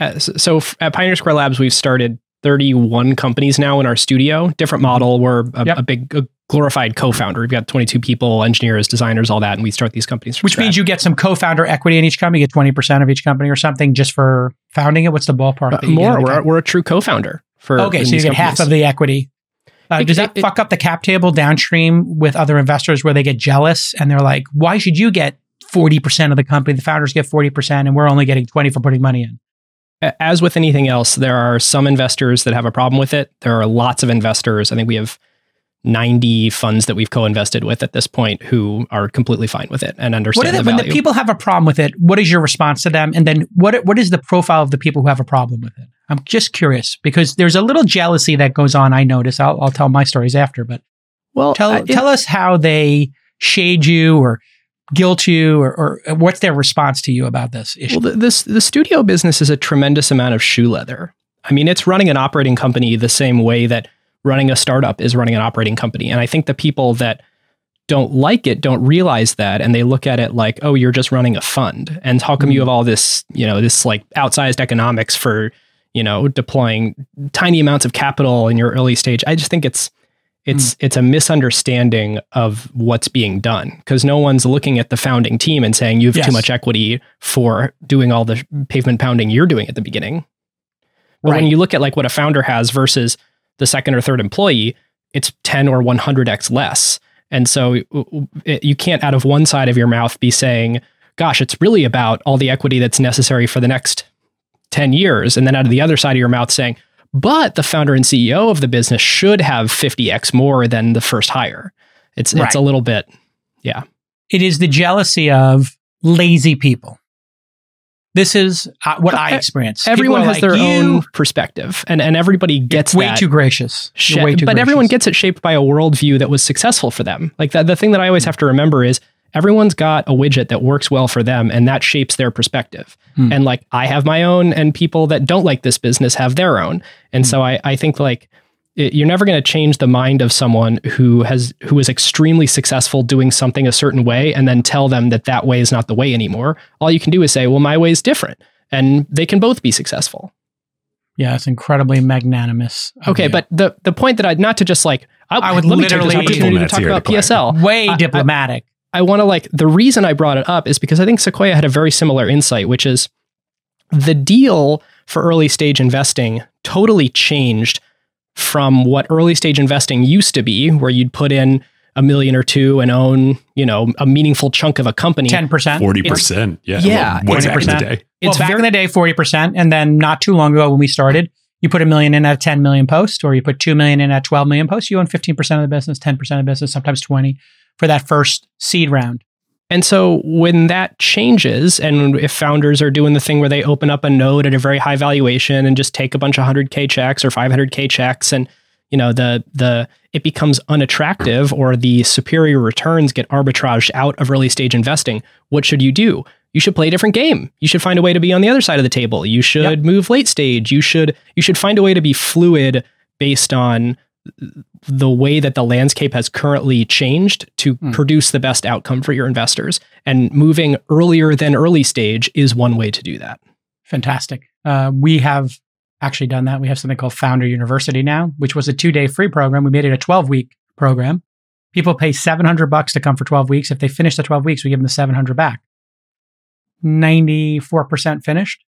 Pioneer Square Labs, we've started 31 companies now in our studio. Different model. We're a glorified co-founder. We've got 22 people, engineers, designers, all that, and we start these companies. Which means you get some co-founder equity in each company. You get 20% of each company or something just for founding it. What's the ballpark? More. We're a true co-founder. So you get half of the equity. Does that fuck up the cap table downstream with other investors where they get jealous and they're like, why should you get 40% of the company? The founders get 40% and we're only getting 20 for putting money in. As with anything else, there are some investors that have a problem with it. There are lots of investors. I think we have 90 funds that we've co-invested with at this point who are completely fine with it and understand the value. When the people have a problem with it, what is your response to them? And then what is the profile of the people who have a problem with it? I'm just curious because there's a little jealousy that goes on, I notice. I'll tell my stories after, but tell us how they shade you or guilt you or what's their response to you about this issue? Well, the studio business is a tremendous amount of shoe leather. I mean, it's running an operating company the same way that running a startup is running an operating company. And I think the people that don't like it don't realize that. And they look at it like, oh, you're just running a fund. And how come you have all this, you know, this like outsized economics for you know, deploying tiny amounts of capital in your early stage. I just think it's a misunderstanding of what's being done, because no one's looking at the founding team and saying, you have too much equity for doing all the pavement pounding you're doing at the beginning. But when you look at like what a founder has versus the second or third employee, it's 10 or 100x less. And so you can't out of one side of your mouth be saying, gosh, it's really about all the equity that's necessary for the next 10 years. And then out of the other side of your mouth saying, but the founder and CEO of the business should have 50x more than the first hire. It's a little bit, It is the jealousy of lazy people. This is what I experience. Everyone has their own perspective, and everybody gets way too gracious. But everyone gets it shaped by a worldview that was successful for them. Like the thing that I always have to remember is everyone's got a widget that works well for them, and that shapes their perspective. And like I have my own, and people that don't like this business have their own. And so I think like you're never going to change the mind of someone who is extremely successful doing something a certain way, and then tell them that that way is not the way anymore. All you can do is say, well, my way is different, and they can both be successful. Yeah, it's incredibly magnanimous. Okay, but the point that I'd not to just like I would let literally me take this opportunity to talk about PSL. Way diplomatic. I want to like, the reason I brought it up is because I think Sequoia had a very similar insight, which is the deal for early stage investing totally changed from what early stage investing used to be, where you'd put in $1 million or $2 million and own, you know, a meaningful chunk of a company. 10%. 40%. Yeah. Well, way back in the day. In the day, 40%. And then not too long ago when we started, you put $1 million in at a 10 million post, or you put $2 million in at 12 million post, you own 15% of the business, 10% of the business, sometimes 20 for that first seed round. And so when that changes, and if founders are doing the thing where they open up a node at a very high valuation and just take a bunch of 100K checks or 500K checks, and you know it becomes unattractive, or the superior returns get arbitraged out of early stage investing, what should you do? You should play a different game. You should find a way to be on the other side of the table. You should move late stage. You should find a way to be fluid based on the way that the landscape has currently changed to produce the best outcome for your investors. And moving earlier than early stage is one way to do that. Fantastic. We have actually done that. We have something called Founder University now, which was a 2-day free program. We made it a 12-week program. People pay $700 to come for 12 weeks. If they finish the 12 weeks, we give them the $700 back. 94% finished.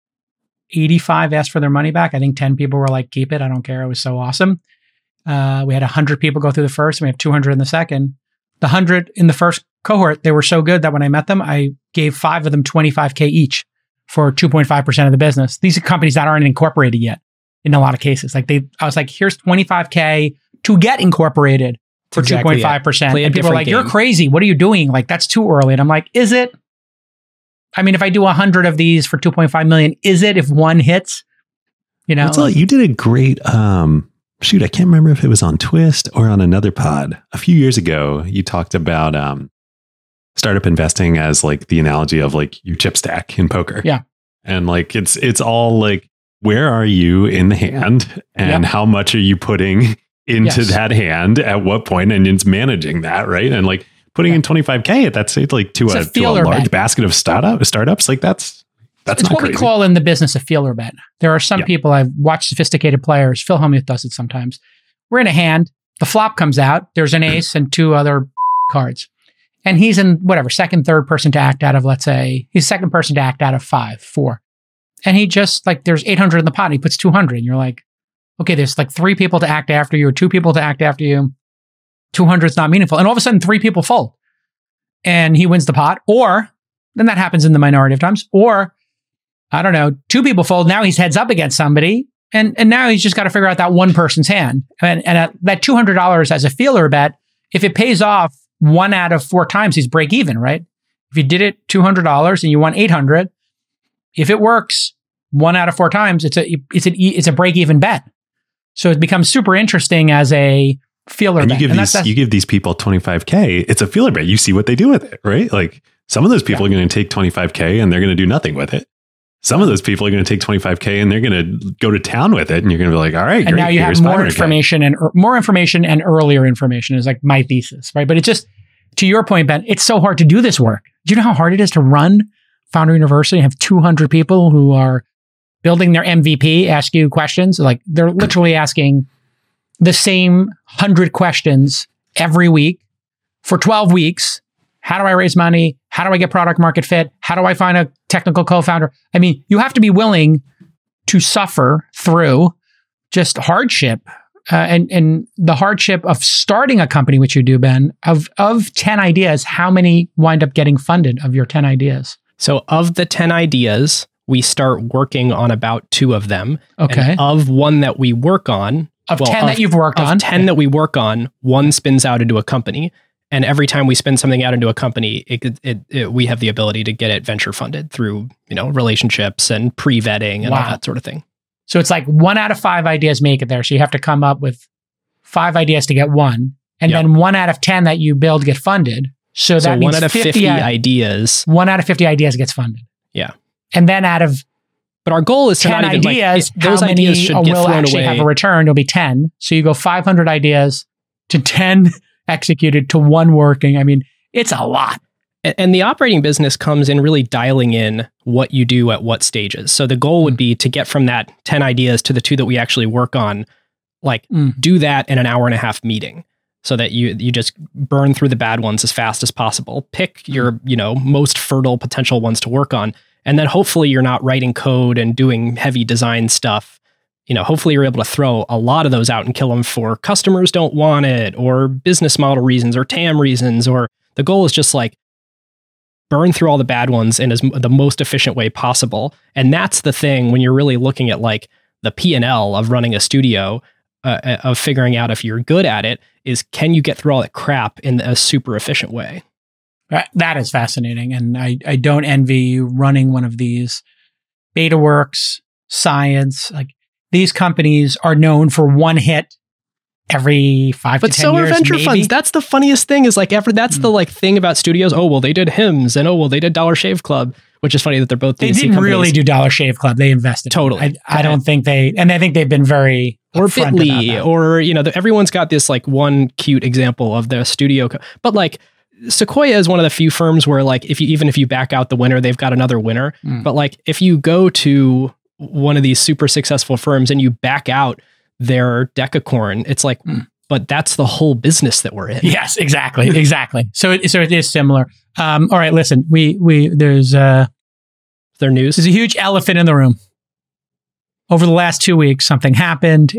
85 asked for their money back. I think 10 people were like, keep it. I don't care. It was so awesome. We had 100 people go through the first, and we have 200 in the second. The 100 in the first cohort, they were so good that when I met them, I gave 5 of them $25K each for 2.5% of the business. These are companies that aren't incorporated yet in a lot of cases. Like I was like, here's $25K to get incorporated for 2.5%. And people are like, you're crazy. What are you doing? Like, that's too early. And I'm like, is it? I mean, if I do 100 of these for 2.5 million, is it if one hits? You know, you did a great, shoot, I can't remember if it was on Twist or on another pod. A few years ago, you talked about startup investing as like the analogy of like your chip stack in poker. Yeah. And like, it's all like, where are you in the hand, and how much are you putting into that hand at what point? And it's managing that, right? And like putting in $25K at that stage, like to a large basket of startups, like that's it's what crazy. We call in the business a feeler bet. There are some people, I've watched sophisticated players, Phil Hellmuth does it sometimes. We're in a hand, the flop comes out, there's an ace and 2 other cards. And he's in whatever, third person to act out of, let's say, he's second person to act out of 5, 4. And he just like, there's 800 in the pot and he puts 200. And you're like, okay, there's like 3 people to act after you or 2 people to act after you. 200's not meaningful. And all of a sudden 3 people fold and he wins the pot. Or then that happens in the minority of times. Or I don't know, 2 people fold. Now he's heads up against somebody. And now he's just got to figure out that one person's hand. And that $200 as a feeler bet, if it pays off 1 out of 4 times, he's break even, right? If you did it $200 and you won $800, if it works 1 out of 4 times, it's a break even bet. So it becomes super interesting as a feeler bet. You give these people $25K, it's a feeler bet. You see what they do with it, right? Like some of those people are going to take $25K and they're going to do nothing with it. Some of those people are going to take $25K and they're going to go to town with it, and you're going to be like, all right. And now you have more information and earlier information is like my thesis, right? But it's just, to your point, Ben, it's so hard to do this work. Do you know how hard it is to run Founder University and have 200 people who are building their MVP, ask you questions. Like they're literally asking the same 100 questions every week for 12 weeks. How do I raise money? How do I get product market fit? How do I find a technical co-founder? I mean, you have to be willing to suffer through just hardship and the hardship of starting a company, which you do, Ben, of 10 ideas, how many wind up getting funded of your 10 ideas? So of the 10 ideas, we start working on about 2 of them. Okay. And of one that we work on... Of 10 that we work on, one spins out into a company. And every time we spin something out into a company, we have the ability to get it venture funded through, relationships and pre-vetting and all that sort of thing. So it's like 1 out of 5 ideas make it there. So you have to come up with 5 ideas to get 1. And then 1 out of 10 that you build get funded. So that means 1 out of 50 ideas. 1 out of 50 ideas gets funded. Yeah. And then but our goal is to not even ideas, like, those ideas should get thrown away. Have a return, it'll be 10. So you go 500 ideas to 10 executed to 1 working. I mean, it's a lot. And the operating business comes in really dialing in what you do at what stages. So the goal would be to get from that 10 ideas to the 2 that we actually work on, do that in an 1.5-hour meeting so that you just burn through the bad ones as fast as possible. Pick your, most fertile potential ones to work on. And then hopefully you're not writing code and doing heavy design stuff. Hopefully you're able to throw a lot of those out and kill them for customers don't want it or business model reasons or TAM reasons, or the goal is just burn through all the bad ones in the most efficient way possible. And that's the thing when you're really looking at the P&L of running a studio, of figuring out if you're good at it, is can you get through all that crap in a super efficient way? That is fascinating. And I don't envy you running one of these. BetaWorks, Science, these companies are known for 1 hit every 5 to 10 years. But so are venture funds. That's the funniest thing is that's the thing about studios. Oh, well, they did Hims and they did Dollar Shave Club, which is funny that they're both DC companies. They didn't really do Dollar Shave Club. They invested. Totally. I don't think I think they've been very... Or Bitly or, everyone's got this one cute example of their studio. Sequoia is one of the few firms where if you back out the winner, they've got another winner. But if you go to one of these super successful firms and you back out their decacorn, it's but that's the whole business that we're in. Yes, exactly. Exactly. So it is similar. All right, listen, we there's their news. There's a huge elephant in the room. Over the last 2 weeks, something happened.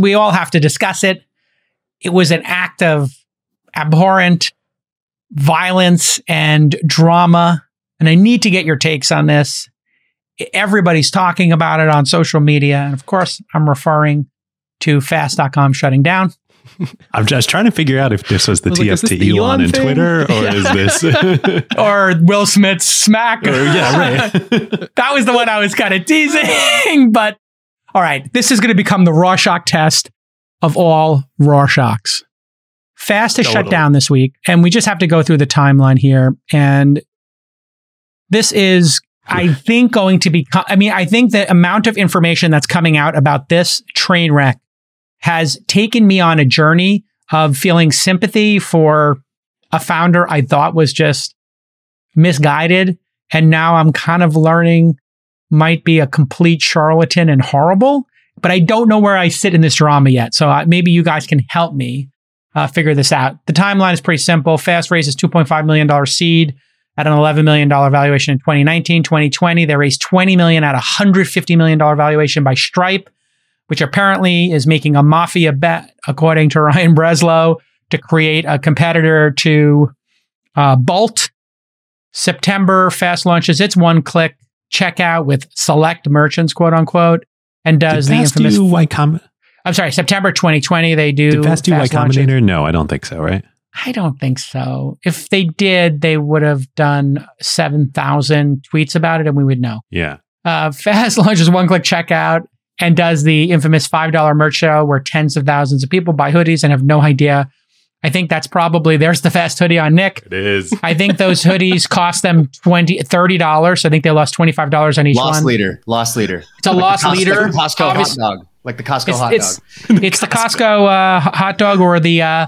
We all have to discuss it. It was an act of abhorrent violence and drama, and I need to get your takes on this. Everybody's talking about it on social media, and of course, I'm referring to fast.com shutting down. I'm just trying to figure out if this was the TF to Elon and Twitter, or is this... or Will Smith's smack. That was the one I was kind of teasing, but all right, this is going to become the Rorschach test of all Rorschachs. Fast has shut down this week, and we just have to go through the timeline here. And this is, I think, going to be... I think the amount of information that's coming out about this train wreck has taken me on a journey of feeling sympathy for a founder I thought was just misguided, and now I'm kind of learning might be a complete charlatan and horrible, but I don't know where I sit in this drama yet, so maybe you guys can help me figure this out. The timeline is pretty simple. Fast raises $2.5 million seed at an $11 million valuation in 2019. 2020, they raised $20 million at a $150 million valuation by Stripe, which apparently is making a mafia bet, according to Ryan Breslow, to create a competitor to Bolt. September, Fast launches its one-click checkout with select merchants, quote-unquote, and does the infamous... I'm sorry, September 2020, they do... Did Fast do Y Combinator? No, I don't think so, right? I don't think so. If they did, they would have done 7,000 tweets about it and we would know. Yeah. Fast launches one-click checkout and does the infamous $5 merch show where tens of thousands of people buy hoodies and have no idea. I think that's probably... There's the Fast hoodie on Nick. It is. I think those hoodies cost them $30. So I think they lost $25 on each one. Loss leader. It's a loss leader. Costco hot dog. Like the Costco hot dog. It's the Costco hot dog or the,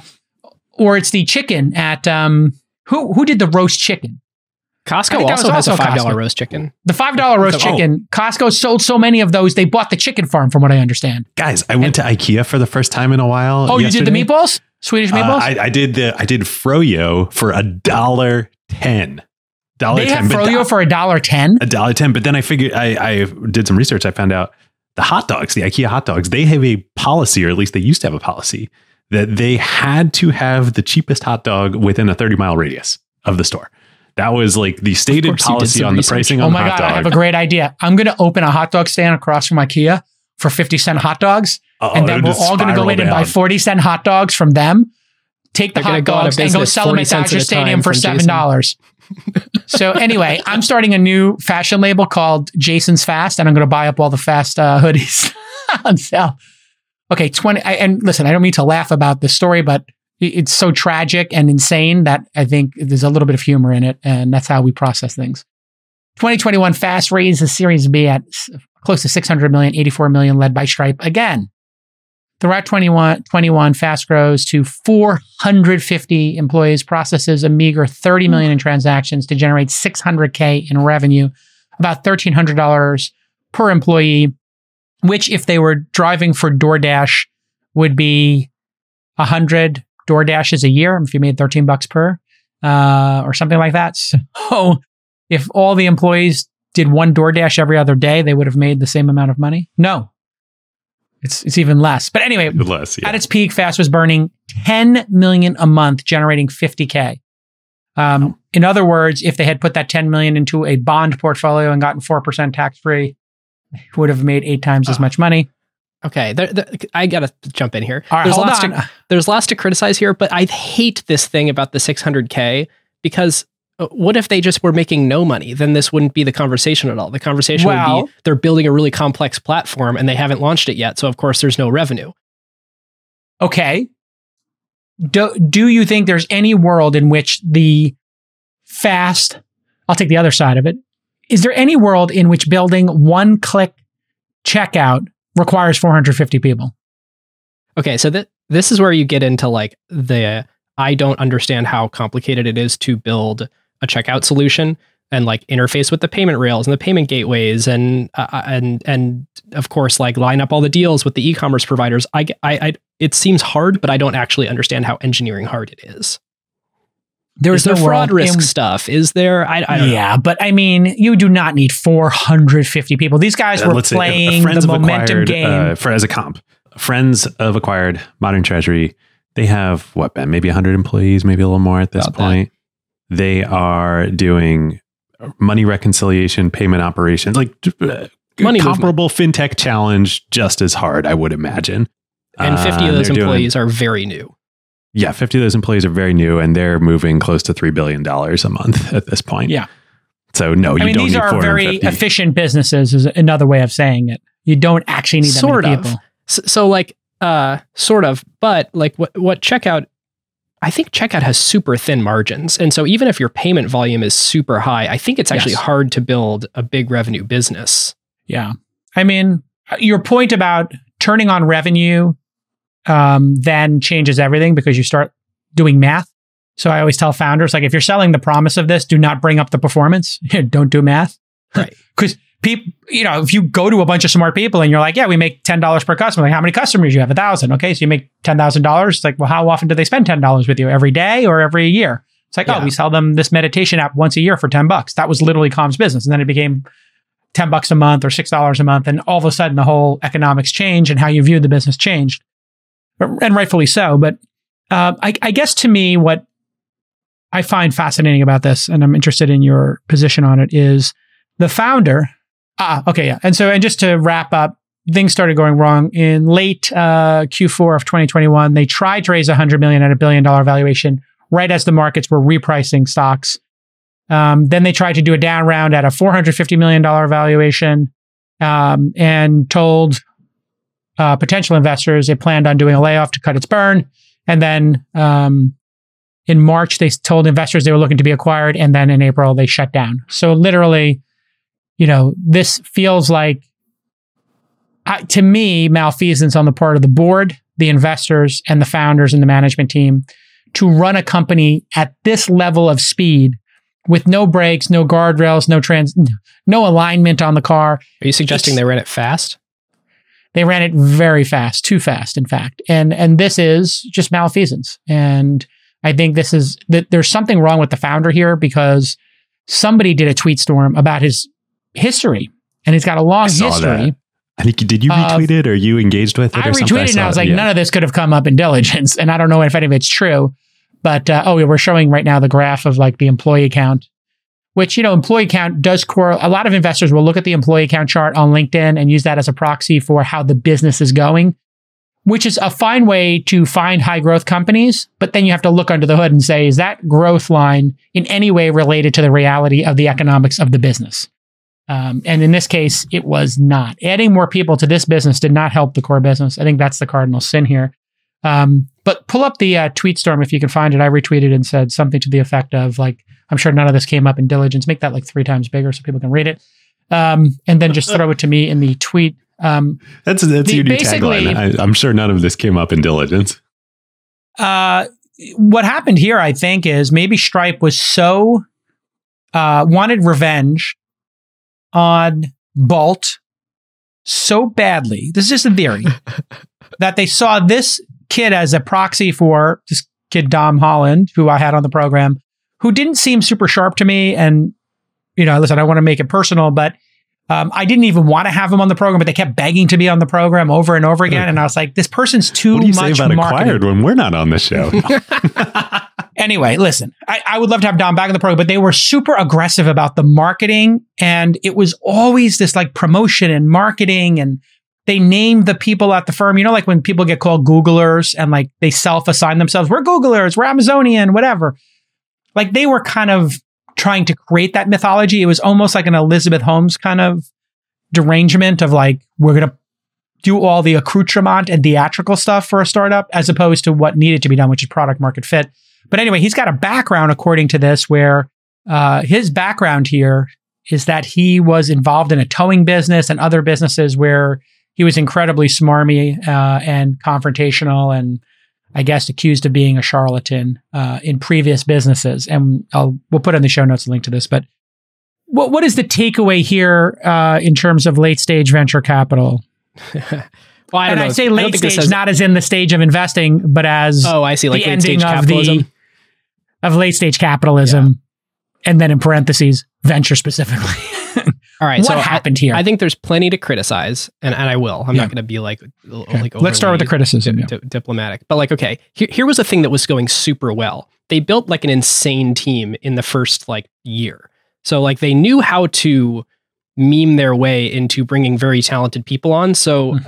or it's the chicken at, who did the roast chicken? Costco also has a $5 roast chicken. The $5 roast chicken. Costco sold so many of those. They bought the chicken farm, from what I understand. Guys, I went to IKEA for the first time in a while. Oh, yesterday. You did the meatballs? Swedish meatballs? I did Froyo for $1.10. They have Froyo for $1.10? $1.10. But then I figured, I did some research. I found out the hot dogs, the IKEA hot dogs, they have a policy, or at least they used to have a policy, that they had to have the cheapest hot dog within a 30-mile radius of the store. That was like the stated policy on the pricing on the hot dog. Oh my God, I have a great idea. I'm going to open a hot dog stand across from IKEA for 50-cent hot dogs. And then we're all going to go in and buy 40-cent hot dogs from them, take the hot dogs and go sell them at Dodger Stadium for $7. So anyway, I'm starting a new fashion label called Jason's Fast, and I'm going to buy up all the Fast hoodies on sale. Okay, and listen, I don't mean to laugh about this story, but it's so tragic and insane that I think there's a little bit of humor in it, and that's how we process things. 2021 Fast raises Series B at close to $600 million, $84 million, led by Stripe again. The Route 21 Fast grows to 450 employees, processes a meager 30 million in transactions to generate $600K in revenue, about $1,300 per employee, which if they were driving for DoorDash would be 100 DoorDashes a year, if you made $13 per or something like that. So if all the employees did one DoorDash every other day, they would have made the same amount of money? No. It's even less. But anyway, at its peak, Fast was burning 10 million a month, generating 50K. In other words, if they had put that 10 million into a bond portfolio and gotten 4% tax-free, it would have made 8 times as much money. Okay, I got to jump in here. All right, there's lots to criticize here, but I hate this thing about the 600K, because what if they just were making no money? Then this wouldn't be the conversation at all. The conversation would be they're building a really complex platform and they haven't launched it yet. So, of course, there's no revenue. Okay. Do you think there's any world in which the Fast, I'll take the other side of it. Is there any world in which building one-click checkout requires 450 people? Okay. So this is where you get into like the, I don't understand how complicated it is to build a checkout solution and like interface with the payment rails and the payment gateways and of course like line up all the deals with the e-commerce providers. It seems hard, but I don't actually understand how engineering hard it is. There's no fraud risk stuff, is there? I don't know. But I mean, you do not need 450 people. These guys were playing the momentum game as a comp. Friends of acquired Modern Treasury. They have what, Ben? Maybe 100 employees, maybe a little more at this point. They are doing money reconciliation, payment operations, like comparable fintech challenge, just as hard, I would imagine. And 50 of those employees are very new. Yeah, 50 of those employees are very new, and they're moving close to $3 billion a month at this point. Yeah. So no, you don't need 450. These are very efficient businesses, is another way of saying it. You don't actually need that many people. So like, sort of, but like what checkout, I think checkout has super thin margins. And so even if your payment volume is super high, I think it's actually hard to build a big revenue business. Yeah. I mean, your point about turning on revenue, then changes everything because you start doing math. So I always tell founders, like, if you're selling the promise of this, do not bring up the performance. Don't do math. Right. Because people, you know, if you go to a bunch of smart people and you're like, yeah, we make $10 per customer. Like, how many customers do you have? 1,000. Okay. So you make $10,000. It's like, well, how often do they spend $10 with you? Every day or every year? It's like, we sell them this meditation app once a year for $10. That was literally Com's business. And then it became $10 a month or $6 a month. And all of a sudden the whole economics changed and how you viewed the business changed. And rightfully so. But I guess to me, what I find fascinating about this, and I'm interested in your position on it, is the founder. And so, and just to wrap up, things started going wrong in late Q4 of 2021. They tried to raise $100 million at $1 billion valuation, right as the markets were repricing stocks. Then they tried to do a down round at a $450 million valuation, and told potential investors it planned on doing a layoff to cut its burn. And then in March, they told investors they were looking to be acquired. And then in April, they shut down. So literally, you know, this feels like, to me, malfeasance on the part of the board, the investors, and the founders and the management team to run a company at this level of speed with no brakes, no guardrails, no alignment on the car. Are you suggesting they ran it fast? They ran it very fast, too fast, in fact. And this is just malfeasance. And I think this is that there's something wrong with the founder here, because somebody did a tweet storm about his history, and he's got a long history. I think, did you retweet it, or you engaged with it? I retweeted it, and I was like, none of this could have come up in diligence. And I don't know if any of it's true, but we're showing right now the graph of like the employee count, which, you know, employee count does correlate. A lot of investors will look at the employee count chart on LinkedIn and use that as a proxy for how the business is going, which is a fine way to find high growth companies. But then you have to look under the hood and say, is that growth line in any way related to the reality of the economics of the business? And in this case, it was not. Adding more people to this business did not help the core business. I think that's the cardinal sin here. But pull up the tweet storm if you can find it. I retweeted and said something to the effect of, like, I'm sure none of this came up in diligence. Make that like 3 times bigger so people can read it. And then just throw it to me in the tweet. That's your new tagline. I'm sure none of this came up in diligence. What happened here, I think, is maybe Stripe was so wanted revenge on Bolt so badly, this is just a theory, that they saw this kid as a proxy for this kid, Dom Holland, who I had on the program, who didn't seem super sharp to me. And, you know, listen, I want to make it personal, but I didn't even want to have him on the program, but they kept begging to be on the program over and over again. And I was like, this person's too much marketing. What do you say about acquired when we're not on the show? Anyway, listen, I would love to have Dom back on the program, but they were super aggressive about the marketing, and it was always this like promotion and marketing, and they named the people at the firm. You know, like when people get called Googlers and like they self-assign themselves, we're Googlers, we're Amazonian, whatever. Like they were kind of trying to create that mythology. It was almost like an Elizabeth Holmes kind of derangement of like, we're going to do all the accoutrement and theatrical stuff for a startup as opposed to what needed to be done, which is product market fit. But anyway, he's got a background, according to this, where his background here is that he was involved in a towing business and other businesses where he was incredibly smarmy and confrontational, and I guess accused of being a charlatan in previous businesses. And we'll put in the show notes a link to this. But what is the takeaway here in terms of late stage venture capital? Well, I don't know. I say late stage not as in the stage of investing, but as I see, like the late stage capitalism. Of late stage capitalism, yeah. And then in parentheses, venture specifically. All right, what happened here? I think there's plenty to criticize, and I will. I'm not going to be like let's start with the criticism, diplomatic. But like, okay, here was a thing that was going super well. They built like an insane team in the first like year, so like they knew how to meme their way into bringing very talented people on. So,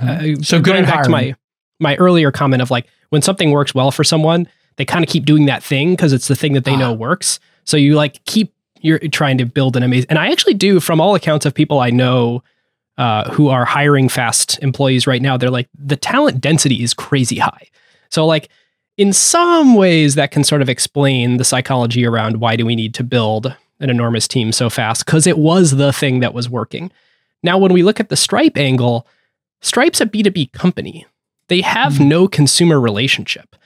so going back to my earlier comment of like when something works well for someone, they kind of keep doing that thing because it's the thing that they know works. So you like you're trying to build an amazing, and I actually do, from all accounts of people I know who are hiring fast employees right now, they're like, the talent density is crazy high. So like in some ways that can sort of explain the psychology around why do we need to build an enormous team so fast? Because it was the thing that was working. Now, when we look at the Stripe angle, Stripe's a B2B company. They have no consumer relationship.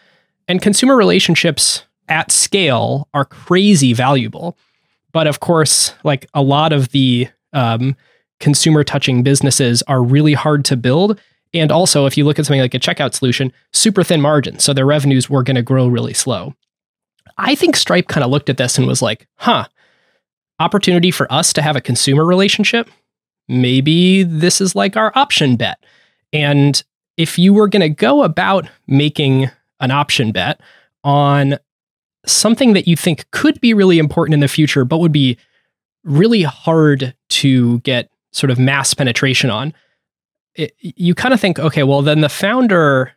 And consumer relationships at scale are crazy valuable. But of course, like a lot of the consumer touching businesses are really hard to build. And also, if you look at something like a checkout solution, super thin margins. So their revenues were going to grow really slow. I think Stripe kind of looked at this and was like, opportunity for us to have a consumer relationship. Maybe this is like our option bet. And if you were going to go about making an option bet on something that you think could be really important in the future, but would be really hard to get sort of mass penetration on, you kind of think, okay, well, then the founder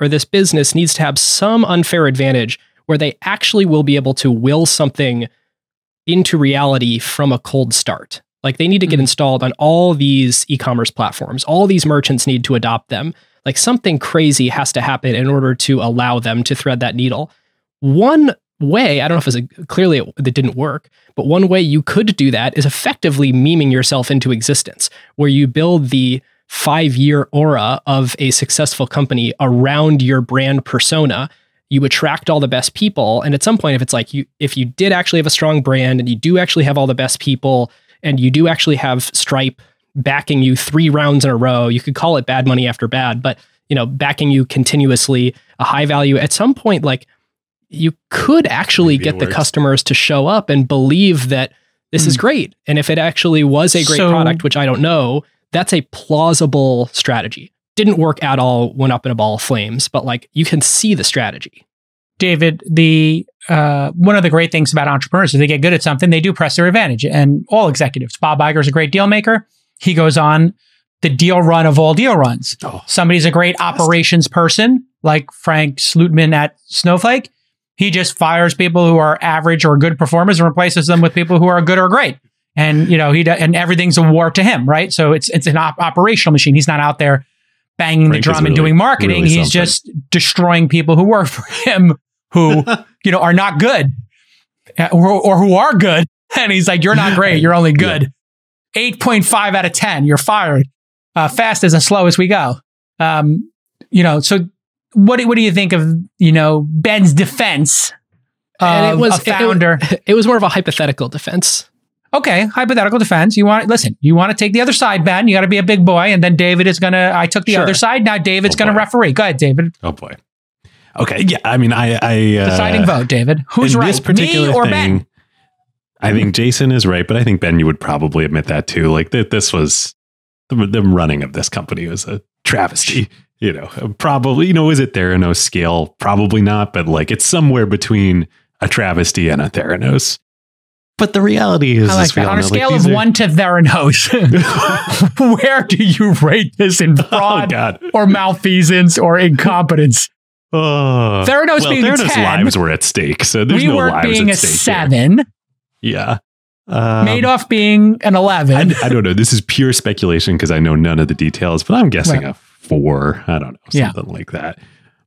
or this business needs to have some unfair advantage where they actually will be able to will something into reality from a cold start. Like they need to get installed on all these e-commerce platforms. All these merchants need to adopt them. Like something crazy has to happen in order to allow them to thread that needle. One way, I don't know if it didn't work, but one way you could do that is effectively memeing yourself into existence, where you build the 5-year aura of a successful company around your brand persona. you attract all the best people. And at some point, if it's like if you did actually have a strong brand and you do actually have all the best people and you do actually have Stripe backing you 3 rounds in a row, you could call it bad money after bad, but backing you continuously, a high value, at some point, like you could actually get the customers to show up and believe that this is great. And if it actually was a great product, which I don't know, that's a plausible strategy. Didn't work at all, went up in a ball of flames, but like you can see the strategy. David, the one of the great things about entrepreneurs is they get good at something, they do press their advantage. And all executives, Bob Iger's a great deal maker. He goes on the deal run of all deal runs. Oh, somebody's a great operations person, like Frank Slootman at Snowflake. He just fires people who are average or good performers and replaces them with people who are good or great. And and everything's a war to him, right? So it's an operational machine. He's not out there banging Frank the drum and doing marketing. Really he's just destroying people who work for him, who are not good or who are good. And he's like, "You're not great. You're only good. 8.5 out of 10. You're fired. Fast as and slow as we go." So what do you think of Ben's defense of a founder? It was more of a hypothetical defense. Okay, hypothetical defense. You want to take the other side, Ben. You got to be a big boy. And then David is going to, I took the other side. Now David's going to referee. Go ahead, David. Oh, boy. Okay. Yeah. I mean, I deciding vote, David. Who's right? This particular me or thing, Ben? I think Jason is right, but I think Ben, you would probably admit that too. Like this was the running of this company was a travesty, probably, is it Theranos scale? Probably not, but like it's somewhere between a travesty and a Theranos. But the reality is, on a scale of 1 to Theranos, where do you rate this in fraud or malfeasance or incompetence? Theranos being a 10. Theranos' lives were at stake, so there's no lives at stake. We were being a 7. Here. Yeah. Madoff being an 11. I don't know. This is pure speculation because I know none of the details, but I'm guessing a 4. I don't know. Something like that.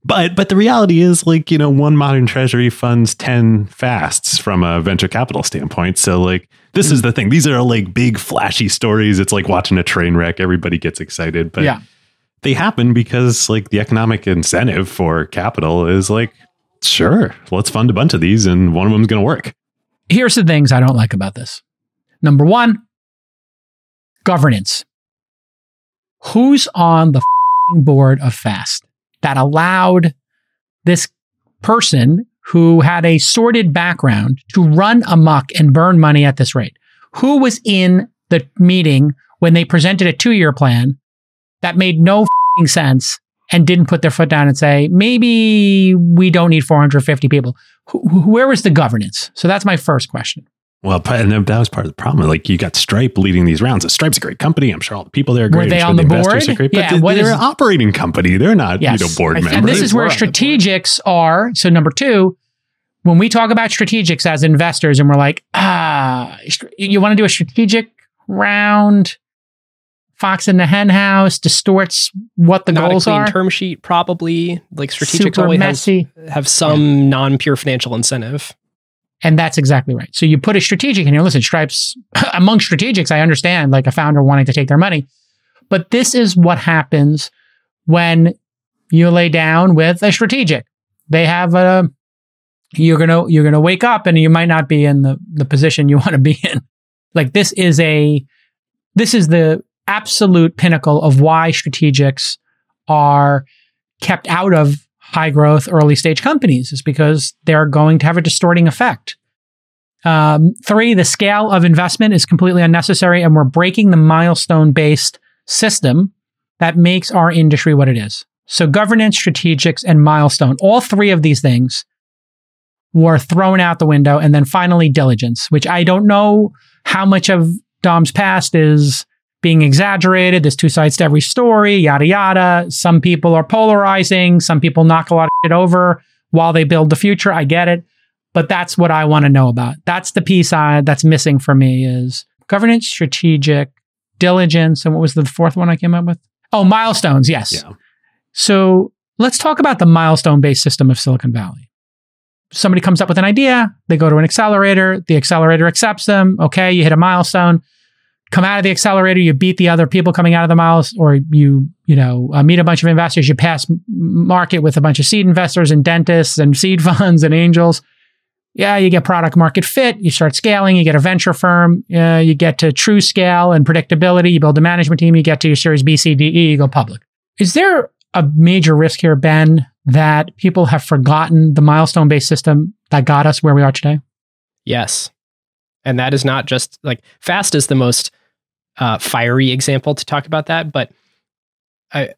But the reality is, one Modern Treasury funds 10 fasts from a venture capital standpoint. So this is the thing. These are big flashy stories. It's like watching a train wreck. Everybody gets excited, but they happen because the economic incentive for capital is sure, let's fund a bunch of these and one of them's going to work. Here's the things I don't like about this. Number one, governance. Who's on the board of Fast? That allowed this person who had a sordid background to run amok and burn money at this rate. Who was in the meeting when they presented a 2-year plan that made no sense and didn't put their foot down and say, maybe we don't need 450 people? Where was the governance? So that's my first question. Well, and that was part of the problem. You got Stripe leading these rounds. Stripe's a great company. I'm sure all the people there are great. Were they on the board? Are great, but they're an operating company. They're not board members. And this is where strategics are. So number two, when we talk about strategics as investors and we're like, you want to do a strategic round, fox in the hen house, distorts what the goals are. Not a clean term sheet, probably. Strategics always have some non-pure financial incentive. And that's exactly right. So you put a strategic in here. Listen, Stripe's among strategics, I understand, a founder wanting to take their money. But this is what happens when you lay down with a strategic. They have you're gonna wake up and you might not be in the position you want to be in. This is the absolute pinnacle of why strategics are kept out of high growth early stage companies, is because they're going to have a distorting effect. 3, the scale of investment is completely unnecessary, and we're breaking the milestone-based system that makes our industry what it is. So governance, strategics, and milestone, all 3 of these things were thrown out the window. And then finally, diligence, which I don't know how much of Dom's past is being exaggerated. There's 2 sides to every story, yada, yada. Some people are polarizing. Some people knock a lot of shit over while they build the future. I get it. But that's what I want to know about. That's the piece that's missing for me, is governance, strategic, diligence. And what was the 4th one I came up with? Oh, milestones. Yes. Yeah. So let's talk about the milestone-based system of Silicon Valley. Somebody comes up with an idea. They go to an accelerator. The accelerator accepts them. Okay, you hit a milestone. come out of the accelerator, you beat the other people coming out of the miles, or you meet a bunch of investors, you pass market with a bunch of seed investors and dentists and seed funds and angels. Yeah, you get product market fit, you start scaling, you get a venture firm, you get to true scale and predictability, you build a management team, you get to your series B, C, D, E, you go public. Is there a major risk here, Ben, that people have forgotten the milestone-based system that got us where we are today? Yes. And that is not just like Fast is the most fiery example to talk about that. But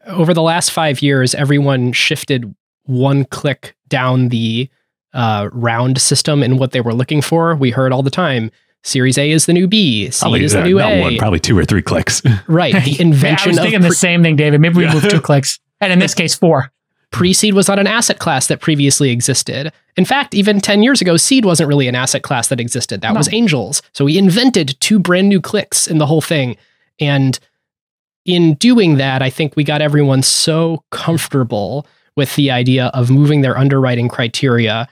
over the last 5 years, everyone shifted one click down the round system and what they were looking for. We heard all the time, Series A is the new B, C probably is the new A. One, probably 2 or 3 clicks. Right. The invention I was thinking the same thing, David. Maybe we moved 2 clicks. And in this case, 4. Pre-seed was not an asset class that previously existed. In fact, even 10 years ago, seed wasn't really an asset class that existed. That was angels. So we invented 2 brand new clicks in the whole thing. And in doing that, I think we got everyone so comfortable with the idea of moving their underwriting criteria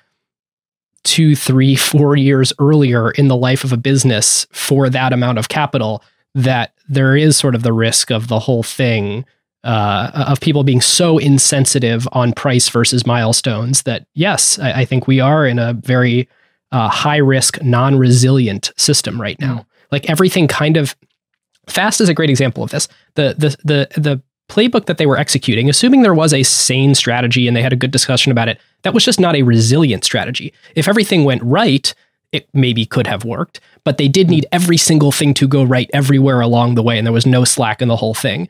2, 3, 4 years earlier in the life of a business for that amount of capital, that there is sort of the risk of the whole thing of people being so insensitive on price versus milestones that, yes, I think we are in a very high risk, non-resilient system right now. Like everything kind of, Fast is a great example of this. The playbook that they were executing, assuming there was a sane strategy and they had a good discussion about it, that was just not a resilient strategy. If everything went right, it maybe could have worked, but they did need every single thing to go right everywhere along the way, and there was no slack in the whole thing.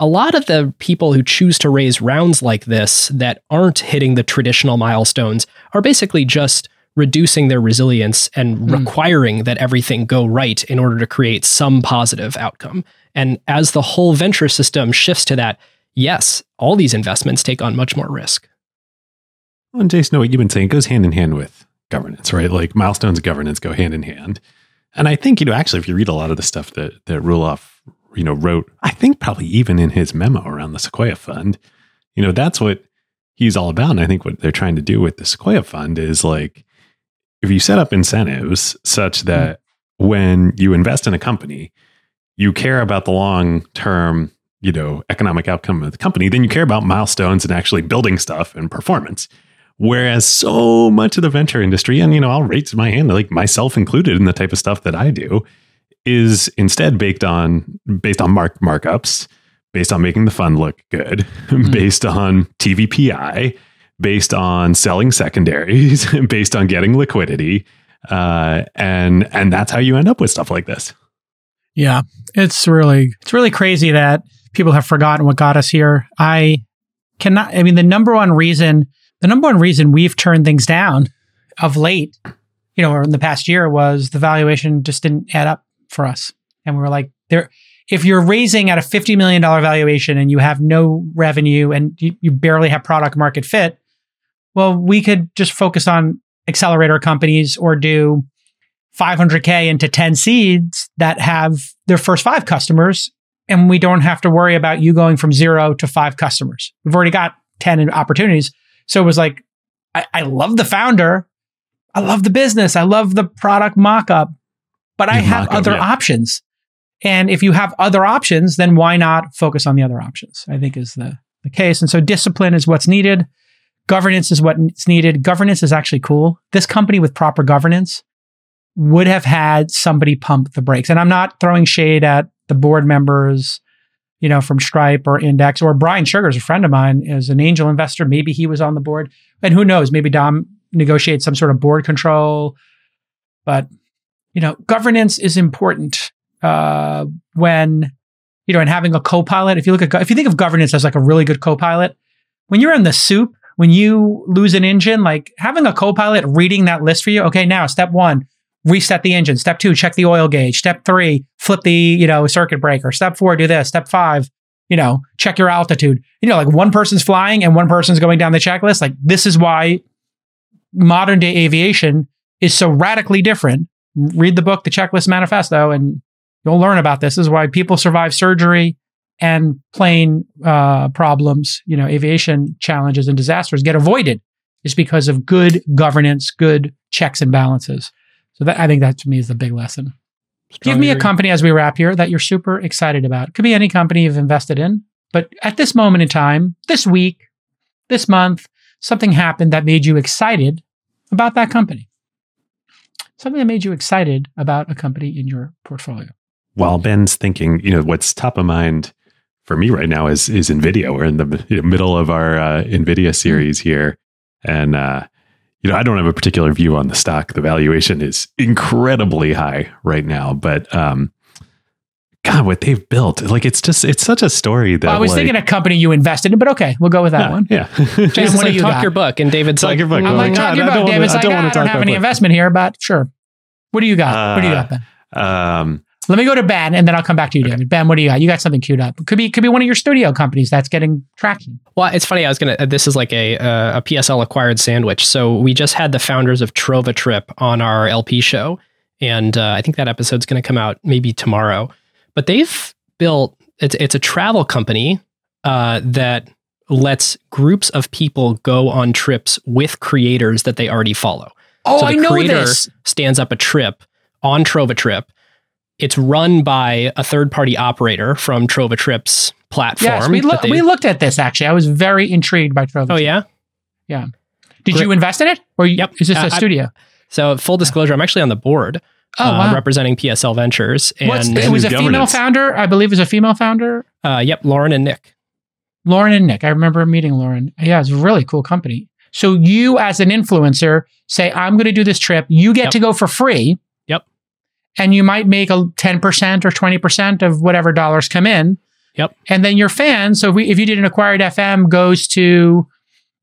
A lot of the people who choose to raise rounds like this that aren't hitting the traditional milestones are basically just reducing their resilience and requiring that everything go right in order to create some positive outcome. And as the whole venture system shifts to that, yes, all these investments take on much more risk. Well, and Jason, what you've been saying goes hand in hand with governance, right? Like milestones and governance go hand in hand. And I think, actually, if you read a lot of the stuff that Roelof, wrote, I think probably even in his memo around the Sequoia Fund, that's what he's all about. And I think what they're trying to do with the Sequoia Fund is like, if you set up incentives such that when you invest in a company, you care about the long-term, economic outcome of the company, then you care about milestones and actually building stuff and performance. Whereas so much of the venture industry, and, I'll raise my hand, like myself included in the type of stuff that I do, is instead based on markups, based on making the fund look good, based on TVPI, based on selling secondaries, based on getting liquidity. And that's how you end up with stuff like this. Yeah, it's really crazy that people have forgotten what got us here. The number one reason we've turned things down of late, or in the past year, was the valuation just didn't add up for us. And we were like, if you're raising at a $50 million valuation and you have no revenue and you barely have product market fit, well, we could just focus on accelerator companies or do 500K into 10 seeds that have their first 5 customers, and we don't have to worry about you going from 0 to 5 customers. We've already got 10 opportunities. So it was like, I love the founder. I love the business. I love the product mock-up, but I have other options. And if you have other options, then why not focus on the other options, I think is the case. And so discipline is what's needed. Governance is what's needed. Governance is actually cool. This company with proper governance would have had somebody pump the brakes. And I'm not throwing shade at the board members, from Stripe or Index, or Brian Sugar's a friend of mine, is an angel investor. Maybe he was on the board. And who knows, maybe Dom negotiates some sort of board control. But, governance is important when, and having a co-pilot. If you think of governance as like a really good co-pilot, when you're in the soup, when you lose an engine, like having a co-pilot reading that list for you, okay, now step 1, reset the engine. Step 2, check the oil gauge. Step 3, flip the, circuit breaker. Step 4, do this. Step 5, check your altitude. Like one person's flying and one person's going down the checklist. Like this is why modern day aviation is so radically different. Read the book, The Checklist Manifesto, and you'll learn about this. This is why people survive surgery and plane problems, aviation challenges and disasters get avoided. It's because of good governance, good checks and balances. So that, I think that to me is the big lesson. Give me a company as we wrap here that you're super excited about. It could be any company you've invested in, but at this moment in time, this week, this month, something happened that made you excited about that company. Something that made you excited about a company in your portfolio. While Ben's thinking, you know, what's top of mind for me right now is Nvidia. We're in the middle of our Nvidia series here, and you know, I don't have a particular view on the stock. The valuation is incredibly high right now, but God, what they've built, like it's such a story that I was thinking a company you invested in, but okay, we'll go with that one. Yeah, Jason, what do you got? Your book, and David's like, your book. I'm like, talk your book. David's like, I don't have any investment here, but sure. What do you got? What do you got, Ben? Let me go to Ben, and then I'll come back to you, David. Okay. Ben, what do you got? You got something queued up. Could be one of your studio companies that's getting traction. Well, it's funny. This is like a PSL acquired sandwich. So we just had the founders of Trova Trip on our LP show, and I think that episode's going to come out maybe tomorrow. But they've built, it's a travel company that lets groups of people go on trips with creators that they already follow. Oh, so I know this. The creator stands up a trip on Trova Trip. It's run by a third-party operator from Trova Trip's platform. Yes, we looked at this, actually. I was very intrigued by Trova Trip. Oh, yeah? Yeah. Did you invest in it? Or is this a studio? So, full disclosure, I'm actually on the board representing PSL Ventures. And it was a female founder? I believe it was a female founder? Yep, Lauren and Nick. I remember meeting Lauren. Yeah, it's a really cool company. So, you as an influencer say, I'm going to do this trip. You get to go for free. And you might make a 10% or 20% of whatever dollars come in. Yep. And then your fans, so if you did an acquired FM, goes to,